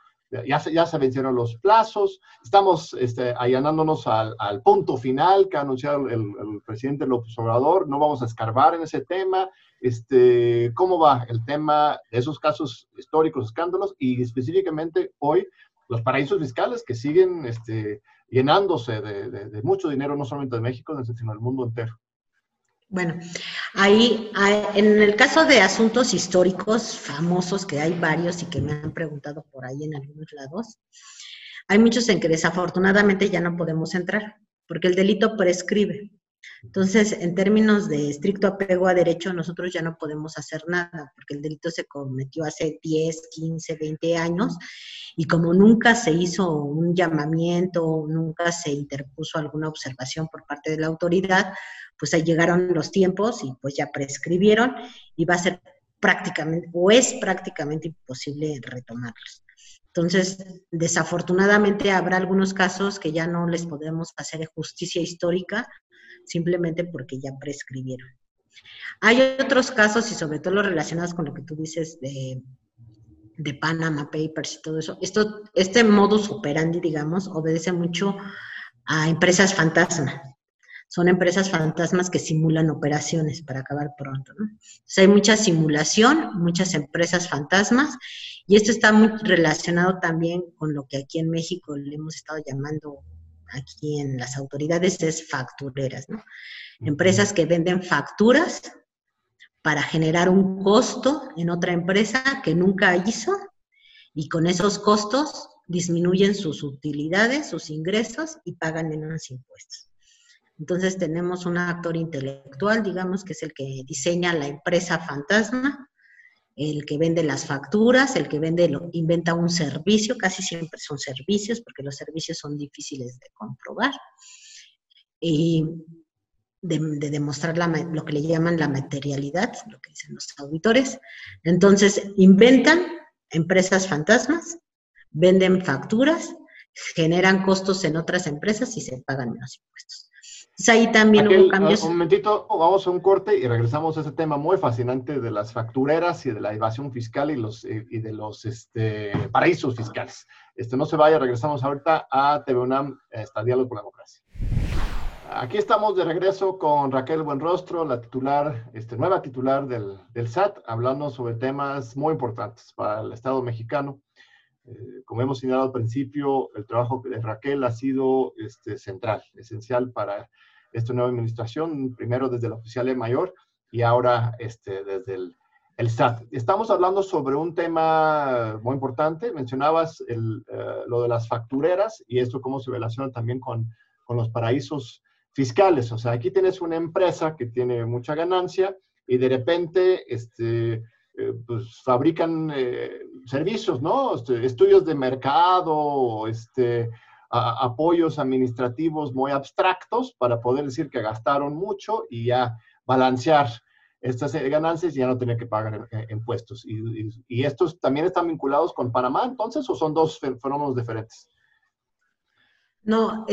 ya se vencieron los plazos, estamos allanándonos al punto final que ha anunciado el presidente López Obrador, no vamos a escarbar en ese tema. ¿Cómo va el tema de esos casos históricos, escándalos, y específicamente hoy los paraísos fiscales que siguen llenándose de mucho dinero, no solamente de México, sino del mundo entero? Bueno, ahí en el caso de asuntos históricos famosos, que hay varios y que me han preguntado por ahí en algunos lados, hay muchos en que desafortunadamente ya no podemos entrar, porque el delito prescribe. Entonces, en términos de estricto apego a derecho, nosotros ya no podemos hacer nada, porque el delito se cometió hace 10, 15, 20 años, y como nunca se hizo un llamamiento, nunca se interpuso alguna observación por parte de la autoridad, pues ahí llegaron los tiempos y pues ya prescribieron, y va a ser prácticamente, o es prácticamente imposible retomarlos. Entonces, desafortunadamente habrá algunos casos que ya no les podemos hacer justicia histórica, simplemente porque ya prescribieron. Hay otros casos, y sobre todo los relacionados con lo que tú dices de Panama Papers y todo eso. Este modus operandi, digamos, obedece mucho a empresas fantasma. Son empresas fantasmas que simulan operaciones para acabar pronto, ¿no? O sea, hay mucha simulación, muchas empresas fantasmas, y esto está muy relacionado también con lo que aquí en México le hemos estado llamando, aquí en las autoridades, es factureras, ¿no? Empresas que venden facturas para generar un costo en otra empresa que nunca hizo, y con esos costos disminuyen sus utilidades, sus ingresos y pagan menos impuestos. Entonces tenemos un actor intelectual, digamos, que es el que diseña la empresa fantasma, el que vende las facturas, el que vende, inventa un servicio, casi siempre son servicios, porque los servicios son difíciles de comprobar, y de demostrar lo que le llaman la materialidad, lo que dicen los auditores. Entonces inventan empresas fantasmas, venden facturas, generan costos en otras empresas y se pagan menos impuestos. Entonces ahí también hubo cambios. Un momentito, vamos a un corte y regresamos a ese tema muy fascinante de las factureras y de la evasión fiscal y de los paraísos fiscales. No se vaya, regresamos ahorita a TV UNAM, Diálogos por la Democracia. Aquí estamos de regreso con Raquel Buenrostro, la titular, nueva titular del SAT, hablando sobre temas muy importantes para el Estado mexicano. Como hemos señalado al principio, el trabajo de Raquel ha sido central, esencial para esta nueva administración, primero desde la Oficialía Mayor y ahora desde el SAT. Estamos hablando sobre un tema muy importante. Mencionabas lo de las factureras y esto cómo se relaciona también con los paraísos fiscales. O sea, aquí tienes una empresa que tiene mucha ganancia y de repente pues fabrican servicios, ¿no? Estudios de mercado, apoyos administrativos muy abstractos para poder decir que gastaron mucho y ya balancear estas ganancias y ya no tener que pagar impuestos. ¿Y estos también están vinculados con Panamá entonces o son dos fenómenos diferentes? No,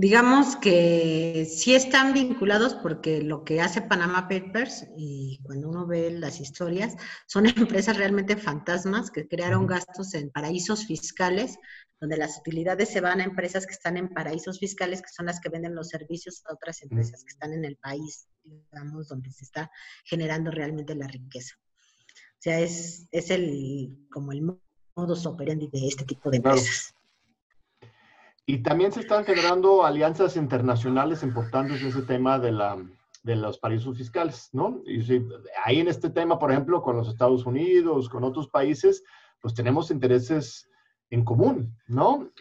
digamos que sí están vinculados porque lo que hace Panama Papers, y cuando uno ve las historias, son empresas realmente fantasmas que crearon gastos en paraísos fiscales, donde las utilidades se van a empresas que están en paraísos fiscales, que son las que venden los servicios a otras empresas que están en el país, digamos, donde se está generando realmente la riqueza. O sea, es como el modus operandi de este tipo de empresas. Y también se están generando alianzas internacionales importantes en ese tema de los paraísos fiscales, ¿no? Y si, ahí en este tema, por ejemplo, con los Estados Unidos, con otros países, pues tenemos intereses en común, ¿no?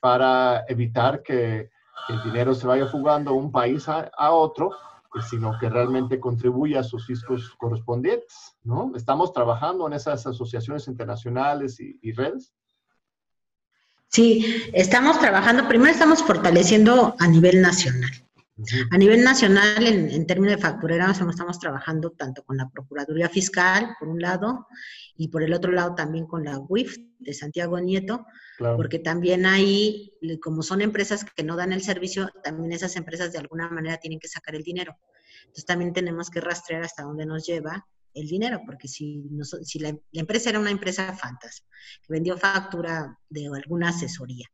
Para evitar que el dinero se vaya fugando de un país a otro, sino que realmente contribuya a sus fiscos correspondientes, ¿no? Estamos trabajando en esas asociaciones internacionales y redes. Sí, estamos trabajando, primero estamos fortaleciendo a nivel nacional. A nivel nacional, en términos de factureras, estamos trabajando tanto con la Procuraduría Fiscal, por un lado, y por el otro lado también con la UIF de Santiago Nieto, claro. Porque también ahí, como son empresas que no dan el servicio, también esas empresas de alguna manera tienen que sacar el dinero. Entonces también tenemos que rastrear hasta dónde nos lleva el dinero, porque si la empresa era una empresa fantasma, que vendió factura de alguna asesoría,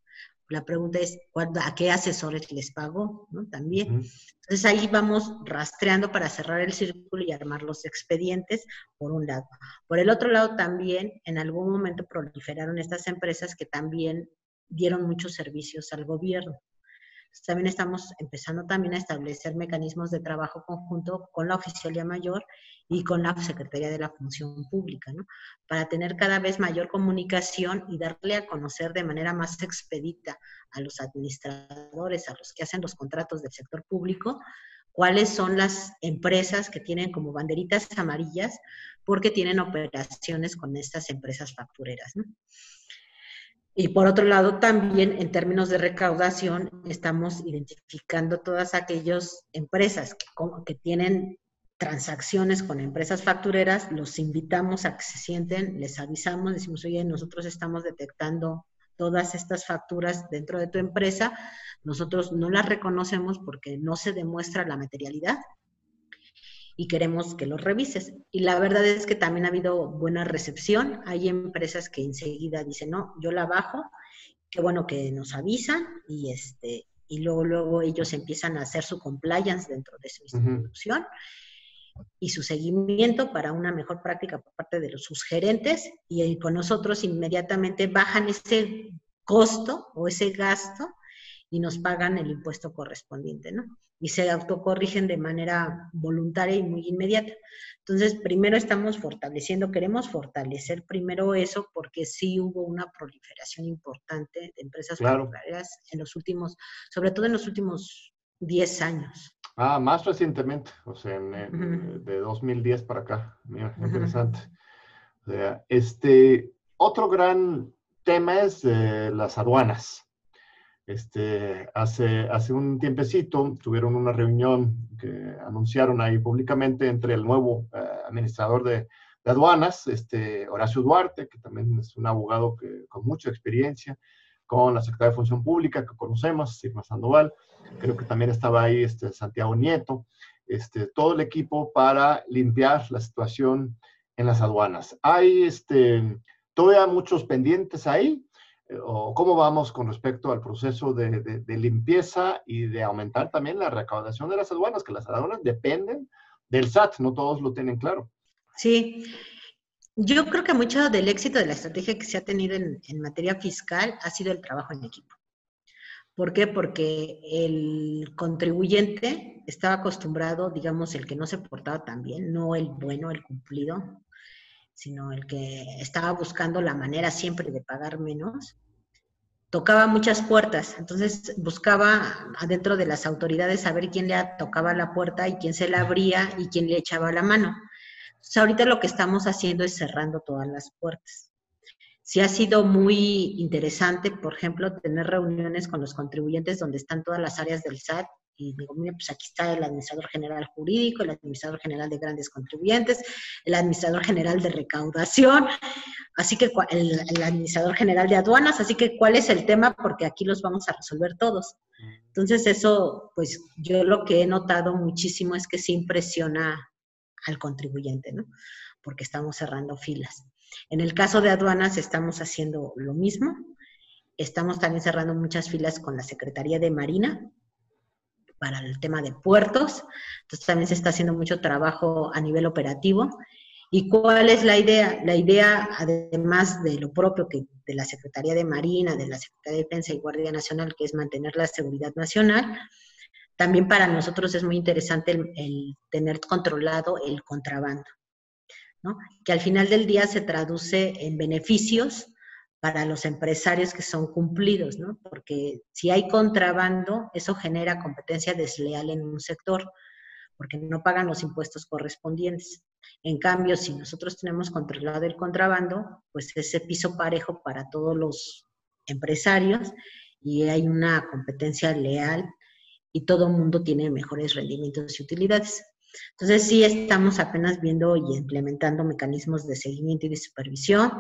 la pregunta es ¿a qué asesores les pagó? ¿No? También. Entonces ahí vamos rastreando para cerrar el círculo y armar los expedientes, por un lado. Por el otro lado también, en algún momento proliferaron estas empresas que también dieron muchos servicios al gobierno. También estamos empezando también a establecer mecanismos de trabajo conjunto con la Oficialía Mayor y con la Secretaría de la Función Pública, ¿no? Para tener cada vez mayor comunicación y darle a conocer de manera más expedita a los administradores, a los que hacen los contratos del sector público, cuáles son las empresas que tienen como banderitas amarillas porque tienen operaciones con estas empresas factureras, ¿no? Y por otro lado, también en términos de recaudación, estamos identificando todas aquellas empresas que tienen transacciones con empresas factureras, los invitamos a que se sienten, les avisamos, decimos, oye, nosotros estamos detectando todas estas facturas dentro de tu empresa, nosotros no las reconocemos porque no se demuestra la materialidad y queremos que los revises. Y la verdad es que también ha habido buena recepción. Hay empresas que enseguida dicen, no, yo la bajo, qué bueno que nos avisan, y luego ellos empiezan a hacer su compliance dentro de su institución y su seguimiento para una mejor práctica por parte de sus gerentes, y con nosotros inmediatamente bajan ese costo o ese gasto y nos pagan el impuesto correspondiente, ¿no? Y se autocorrigen de manera voluntaria y muy inmediata. Entonces, primero estamos fortaleciendo, queremos fortalecer primero eso, porque sí hubo una proliferación importante de empresas particulares en los últimos, sobre todo en los últimos 10 años. Ah, más recientemente, o sea, de 2010 para acá. Mira, interesante. O sea, otro gran tema es las aduanas. Hace un tiempecito tuvieron una reunión que anunciaron ahí públicamente entre el nuevo administrador de aduanas, Horacio Duarte, que también es un abogado con mucha experiencia, con la Secretaría de Función Pública, que conocemos, Irma Sandoval, creo que también estaba ahí Santiago Nieto, todo el equipo para limpiar la situación en las aduanas. Hay todavía muchos pendientes ahí. ¿O cómo vamos con respecto al proceso de limpieza y de aumentar también la recaudación de las aduanas? Que las aduanas dependen del SAT, no todos lo tienen claro. Sí, yo creo que mucho del éxito de la estrategia que se ha tenido en materia fiscal ha sido el trabajo en equipo. ¿Por qué? Porque el contribuyente estaba acostumbrado, digamos, el que no se portaba tan bien, no el bueno, el cumplido, sino el que estaba buscando la manera siempre de pagar menos, tocaba muchas puertas. Entonces buscaba adentro de las autoridades saber quién le tocaba la puerta y quién se la abría y quién le echaba la mano. Entonces ahorita lo que estamos haciendo es cerrando todas las puertas. Sí ha sido muy interesante, por ejemplo, tener reuniones con los contribuyentes donde están todas las áreas del SAT. Y digo, mira, pues aquí está el administrador general jurídico, el administrador general de grandes contribuyentes, el administrador general de recaudación, así que el administrador general de aduanas, así que ¿cuál es el tema? Porque aquí los vamos a resolver todos. Entonces eso, pues yo lo que he notado muchísimo es que sí impresiona al contribuyente, ¿no? Porque estamos cerrando filas. En el caso de aduanas estamos haciendo lo mismo, estamos también cerrando muchas filas con la Secretaría de Marina, para el tema de puertos, entonces también se está haciendo mucho trabajo a nivel operativo. ¿Y cuál es la idea? La idea, además de lo propio que de la Secretaría de Marina, de la Secretaría de Defensa y Guardia Nacional, que es mantener la seguridad nacional, también para nosotros es muy interesante el tener controlado el contrabando, ¿no? Que al final del día se traduce en beneficios para los empresarios que son cumplidos, ¿no? Porque si hay contrabando, eso genera competencia desleal en un sector, porque no pagan los impuestos correspondientes. En cambio, si nosotros tenemos controlado el contrabando, pues ese piso parejo para todos los empresarios y hay una competencia leal y todo el mundo tiene mejores rendimientos y utilidades. Entonces, sí estamos apenas viendo y implementando mecanismos de seguimiento y de supervisión,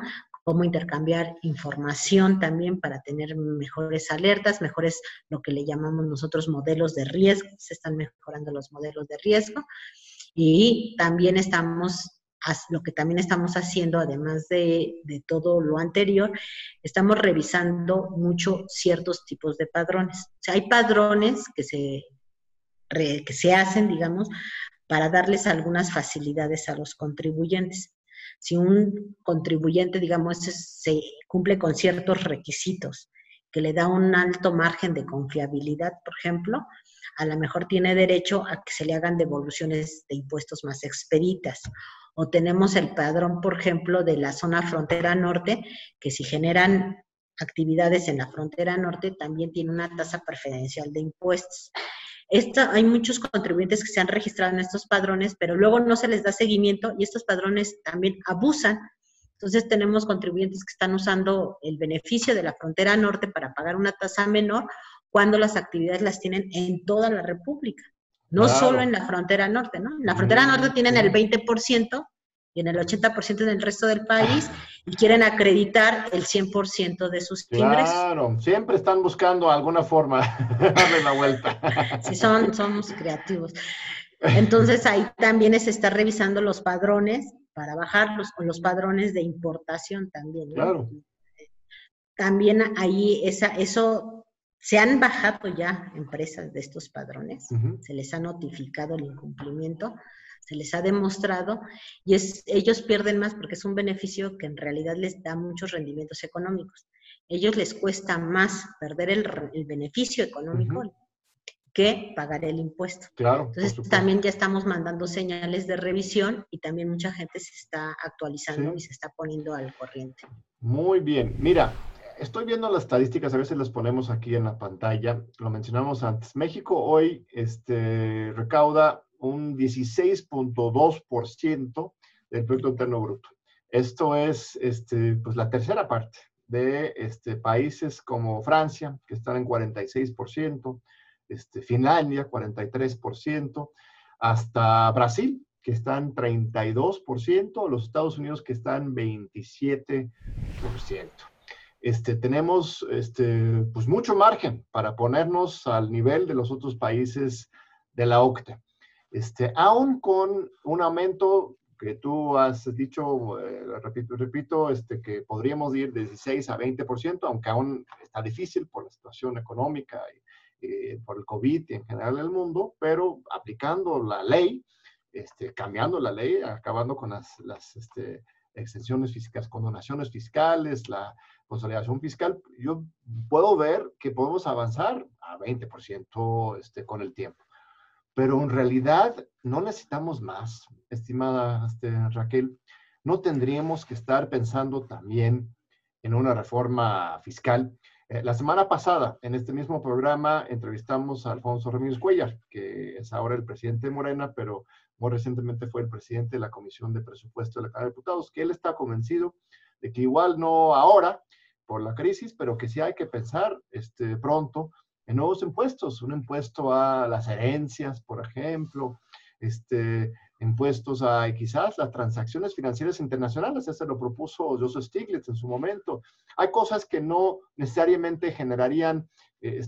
cómo intercambiar información también para tener mejores alertas, mejores, lo que le llamamos nosotros modelos de riesgo, se están mejorando los modelos de riesgo, y también estamos, lo que también estamos haciendo, además de todo lo anterior, estamos revisando mucho ciertos tipos de padrones. O sea, hay padrones que se hacen, digamos, para darles algunas facilidades a los contribuyentes. Si un contribuyente, digamos, se cumple con ciertos requisitos que le da un alto margen de confiabilidad, por ejemplo, a lo mejor tiene derecho a que se le hagan devoluciones de impuestos más expeditas. O tenemos el padrón, por ejemplo, de la zona frontera norte, que si generan actividades en la frontera norte, también tiene una tasa preferencial de impuestos. Hay muchos contribuyentes que se han registrado en estos padrones, pero luego no se les da seguimiento y estos padrones también abusan. Entonces tenemos contribuyentes que están usando el beneficio de la frontera norte para pagar una tasa menor cuando las actividades las tienen en toda la República, no solo en la frontera norte, ¿no? En la frontera norte tienen el 20% y en el 80% en el resto del país y quieren acreditar el 100% de sus ingresos. Claro, siempre están buscando alguna forma de darle la vuelta. Sí, somos creativos. Entonces ahí también se está revisando los padrones para bajarlos, o los padrones de importación también, ¿no? Claro. También ahí se han bajado ya empresas de estos padrones, se les ha notificado el incumplimiento, se les ha demostrado, y ellos pierden más porque es un beneficio que en realidad les da muchos rendimientos económicos. ellos les cuesta más perder el beneficio económico que pagar el impuesto. Claro, entonces también ya estamos mandando señales de revisión y también mucha gente se está actualizando y se está poniendo al corriente. Muy bien. Mira, estoy viendo las estadísticas, a veces las ponemos aquí en la pantalla. Lo mencionamos antes. México hoy recauda un 16.2% del Producto Interno Bruto. Esto es pues la tercera parte de países como Francia, que están en 46%, Finlandia, 43%, hasta Brasil, que están 32%, los Estados Unidos, que están 27%. Tenemos pues mucho margen para ponernos al nivel de los otros países de la OCDE. Aún con un aumento que tú has dicho, repito, que podríamos ir de 16 a 20%, aunque aún está difícil por la situación económica y por el COVID y en general el mundo, pero aplicando la ley, cambiando la ley, acabando con las exenciones fiscales, condonaciones fiscales, la consolidación fiscal, yo puedo ver que podemos avanzar a 20% con el tiempo. Pero en realidad no necesitamos más, estimada Raquel. No tendríamos que estar pensando también en una reforma fiscal. La semana pasada, en este mismo programa, entrevistamos a Alfonso Ramírez Cuellar, que es ahora el presidente de Morena, pero muy recientemente fue el presidente de la Comisión de Presupuesto de la Cámara de Diputados, que él está convencido de que igual no ahora, por la crisis, pero que sí hay que pensar pronto en nuevos impuestos, un impuesto a las herencias, por ejemplo, impuestos a quizás las transacciones financieras internacionales. Ese lo propuso Joseph Stiglitz en su momento. Hay cosas que no necesariamente generarían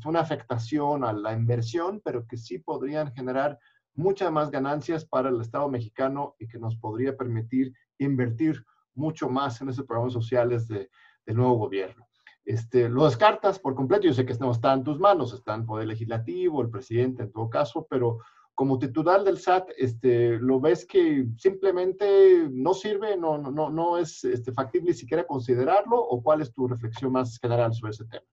una afectación a la inversión, pero que sí podrían generar muchas más ganancias para el Estado mexicano y que nos podría permitir invertir mucho más en esos programas sociales del nuevo gobierno. Lo descartas por completo. Yo sé que no está en tus manos, está en Poder Legislativo, el presidente en todo caso, pero como titular del SAT, lo ves que simplemente no sirve, no es factible siquiera considerarlo, ¿o cuál es tu reflexión más general sobre ese tema?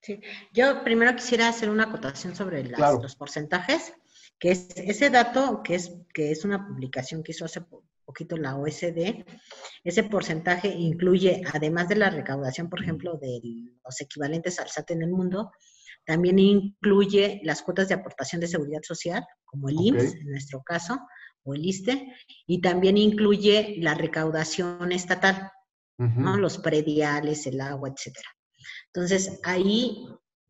Sí, yo primero quisiera hacer una acotación sobre los porcentajes, que es ese dato que es una publicación que hizo hace poquito la OSD. Ese porcentaje incluye, además de la recaudación, por ejemplo, de los equivalentes al SAT en el mundo, también incluye las cuotas de aportación de seguridad social, como el IMSS, en nuestro caso, o el ISSSTE, y también incluye la recaudación estatal, ¿no? Los prediales, el agua, etcétera. Entonces, ahí,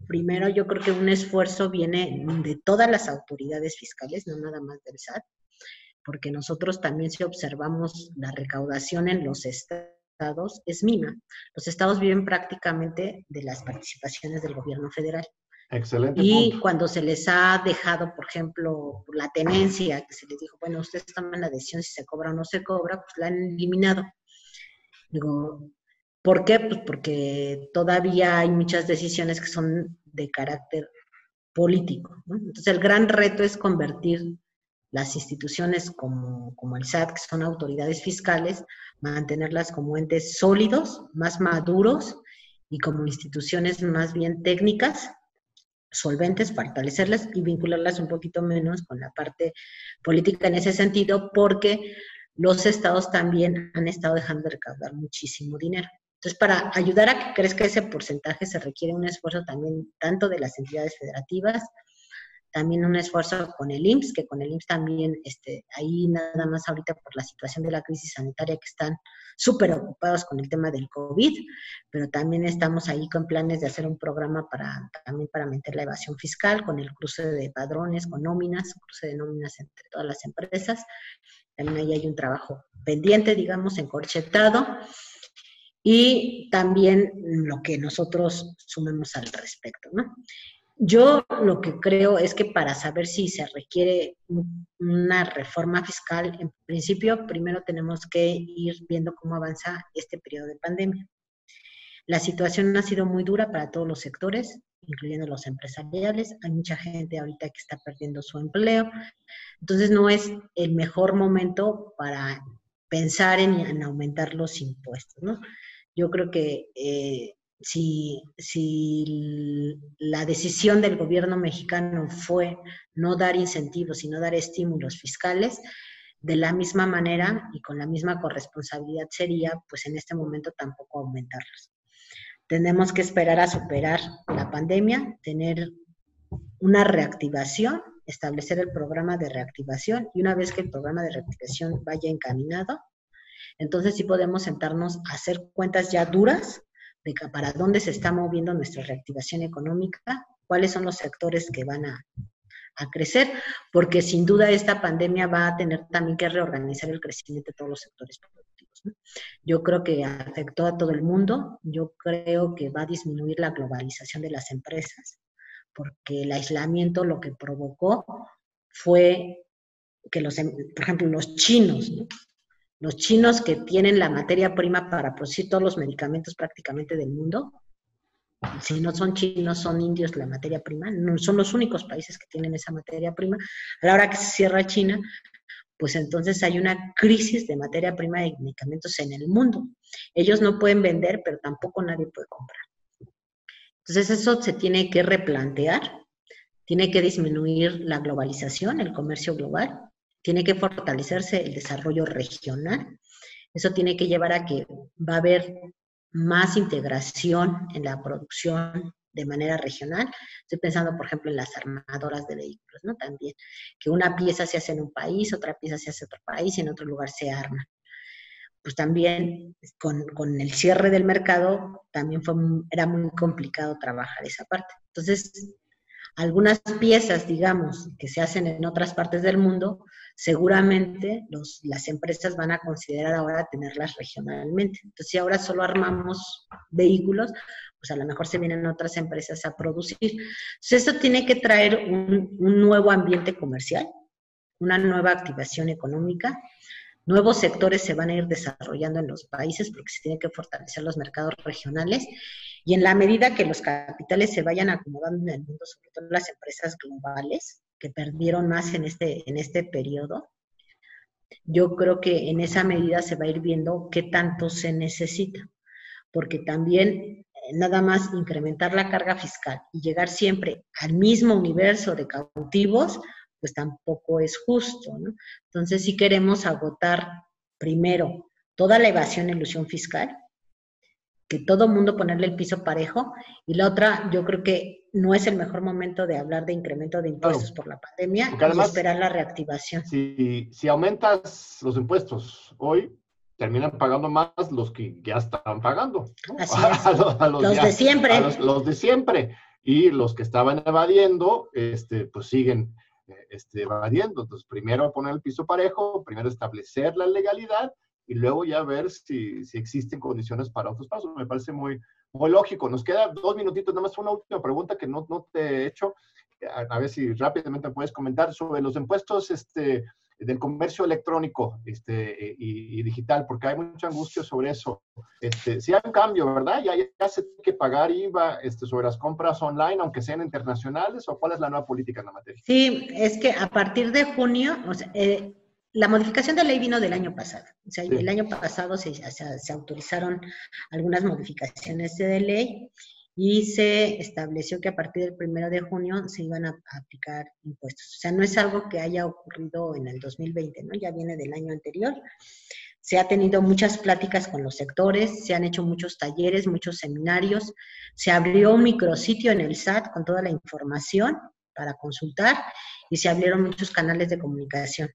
primero, yo creo que un esfuerzo viene de todas las autoridades fiscales, no nada más del SAT, porque nosotros también, si observamos la recaudación en los estados, es mínima. Los estados viven prácticamente de las participaciones del gobierno federal. Excelente. Y cuando se les ha dejado, por ejemplo, la tenencia, que se les dijo, bueno, ustedes toman la decisión si se cobra o no se cobra, pues la han eliminado. Digo, ¿por qué? Pues porque todavía hay muchas decisiones que son de carácter político, ¿no? Entonces, el gran reto es convertir las instituciones como el SAT, que son autoridades fiscales, mantenerlas como entes sólidos, más maduros y como instituciones más bien técnicas, solventes, fortalecerlas y vincularlas un poquito menos con la parte política en ese sentido, porque los estados también han estado dejando de recaudar muchísimo dinero. Entonces, para ayudar a que crezca ese porcentaje se requiere un esfuerzo también tanto de las entidades federativas, también un esfuerzo con el IMSS, que con el IMSS también, ahí nada más ahorita por la situación de la crisis sanitaria que están súper ocupados con el tema del COVID, pero también estamos ahí con planes de hacer un programa también para meter la evasión fiscal, con el cruce de padrones, con nóminas, cruce de nóminas entre todas las empresas. También ahí hay un trabajo pendiente, digamos, encorchetado. Y también lo que nosotros sumemos al respecto, ¿no? Yo lo que creo es que para saber si se requiere una reforma fiscal, en principio, primero tenemos que ir viendo cómo avanza este periodo de pandemia. La situación ha sido muy dura para todos los sectores, incluyendo los empresariales. Hay mucha gente ahorita que está perdiendo su empleo. Entonces, no es el mejor momento para pensar en aumentar los impuestos, ¿no? Yo creo que si la decisión del gobierno mexicano fue no dar incentivos, sino dar estímulos fiscales, de la misma manera y con la misma corresponsabilidad sería, pues en este momento tampoco aumentarlos. Tenemos que esperar a superar la pandemia, tener una reactivación, establecer el programa de reactivación y una vez que el programa de reactivación vaya encaminado, entonces sí podemos sentarnos a hacer cuentas ya duras de para dónde se está moviendo nuestra reactivación económica, cuáles son los sectores que van a crecer, porque sin duda esta pandemia va a tener también que reorganizar el crecimiento de todos los sectores productivos, ¿no? Yo creo que afectó a todo el mundo, yo creo que va a disminuir la globalización de las empresas, porque el aislamiento lo que provocó fue que, por ejemplo, los chinos, ¿no? Los chinos que tienen la materia prima para producir todos los medicamentos prácticamente del mundo, si no son chinos, son indios la materia prima, no son los únicos países que tienen esa materia prima. A la hora que se cierra China, pues entonces hay una crisis de materia prima y medicamentos en el mundo. Ellos no pueden vender, pero tampoco nadie puede comprar. Entonces eso se tiene que replantear, tiene que disminuir la globalización, el comercio global, tiene que fortalecerse el desarrollo regional. Eso tiene que llevar a que va a haber más integración en la producción de manera regional. Estoy pensando, por ejemplo, en las armadoras de vehículos, ¿no? También, que una pieza se hace en un país, otra pieza se hace en otro país y en otro lugar se arma. Pues también, con el cierre del mercado, también era muy complicado trabajar esa parte. Entonces, algunas piezas, digamos, que se hacen en otras partes del mundo, seguramente las empresas van a considerar ahora tenerlas regionalmente. Entonces, si ahora solo armamos vehículos, pues a lo mejor se vienen otras empresas a producir. Entonces, eso tiene que traer un nuevo ambiente comercial, una nueva activación económica. Nuevos sectores se van a ir desarrollando en los países porque se tienen que fortalecer los mercados regionales y en la medida que los capitales se vayan acomodando en el mundo, sobre todo las empresas globales que perdieron más en este periodo, yo creo que en esa medida se va a ir viendo qué tanto se necesita, porque también nada más incrementar la carga fiscal y llegar siempre al mismo universo de cautivos, pues tampoco es justo, ¿no? Entonces, si queremos agotar primero toda la evasión e ilusión fiscal, que todo mundo ponerle el piso parejo, y la otra, yo creo que no es el mejor momento de hablar de incremento de impuestos por la pandemia, porque además, y esperar la reactivación. Si aumentas los impuestos hoy, terminan pagando más los que ya están pagando, ¿no? Así es. a los de siempre. Los de siempre. Y los que estaban evadiendo, pues siguen evadiendo. Entonces, primero poner el piso parejo, primero establecer la legalidad y luego ya ver si existen condiciones para otros pasos. Me parece muy, muy lógico. Nos quedan 2 minutitos, nada más una última pregunta que no te he hecho. A ver si rápidamente puedes comentar sobre los impuestos del comercio electrónico y digital, porque hay mucha angustia sobre eso. Sí hay un cambio, ¿verdad? Ya se tiene que pagar IVA sobre las compras online, aunque sean internacionales, ¿o cuál es la nueva política en la materia? Sí, es que a partir de junio, o sea, la modificación de la ley vino del año pasado. O sea, sí. El año pasado se autorizaron algunas modificaciones de ley y se estableció que a partir del 1 de junio se iban a aplicar impuestos. O sea, no es algo que haya ocurrido en el 2020, ¿no? Ya viene del año anterior. Se ha tenido muchas pláticas con los sectores, se han hecho muchos talleres, muchos seminarios. Se abrió un micrositio en el SAT con toda la información para consultar y se abrieron muchos canales de comunicación.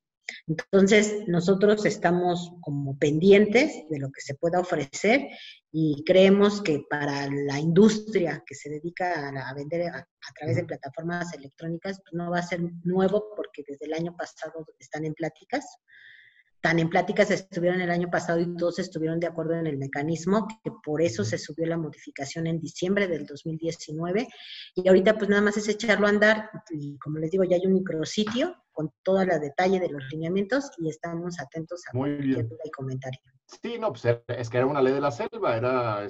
Entonces, nosotros estamos como pendientes de lo que se pueda ofrecer y creemos que para la industria que se dedica a vender a través de plataformas electrónicas no va a ser nuevo porque desde el año pasado están en pláticas. Tan en pláticas estuvieron el año pasado y todos estuvieron de acuerdo en el mecanismo, que por eso se subió la modificación en diciembre del 2019 y ahorita pues nada más es echarlo a andar y como les digo ya hay un micrositio con todo el detalle de los lineamientos y estamos atentos a cualquier duda y comentario. Sí, no, pues es que era una ley de la selva, era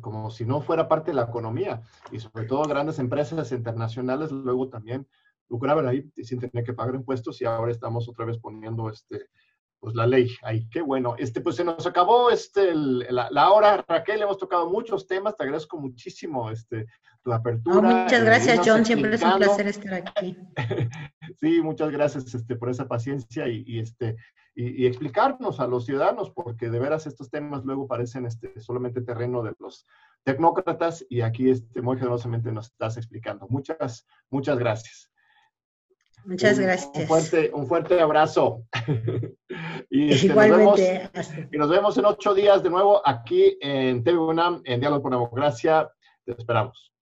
como si no fuera parte de la economía y sobre todo grandes empresas internacionales luego también lucraban ahí sin tener que pagar impuestos y ahora estamos otra vez poniendo pues la ley. Ay, qué bueno. Pues se nos acabó la hora, Raquel. Hemos tocado muchos temas. Te agradezco muchísimo tu apertura. No, muchas gracias, John. Siempre es un placer estar aquí. Sí, muchas gracias por esa paciencia y explicarnos a los ciudadanos, porque de veras estos temas luego parecen solamente terreno de los tecnócratas, y aquí muy generosamente nos estás explicando. Muchas gracias. Muchas gracias. Un fuerte abrazo. Y igualmente. Nos vemos en 8 días de nuevo aquí en TV UNAM, en Diálogos por la Democracia. Te esperamos.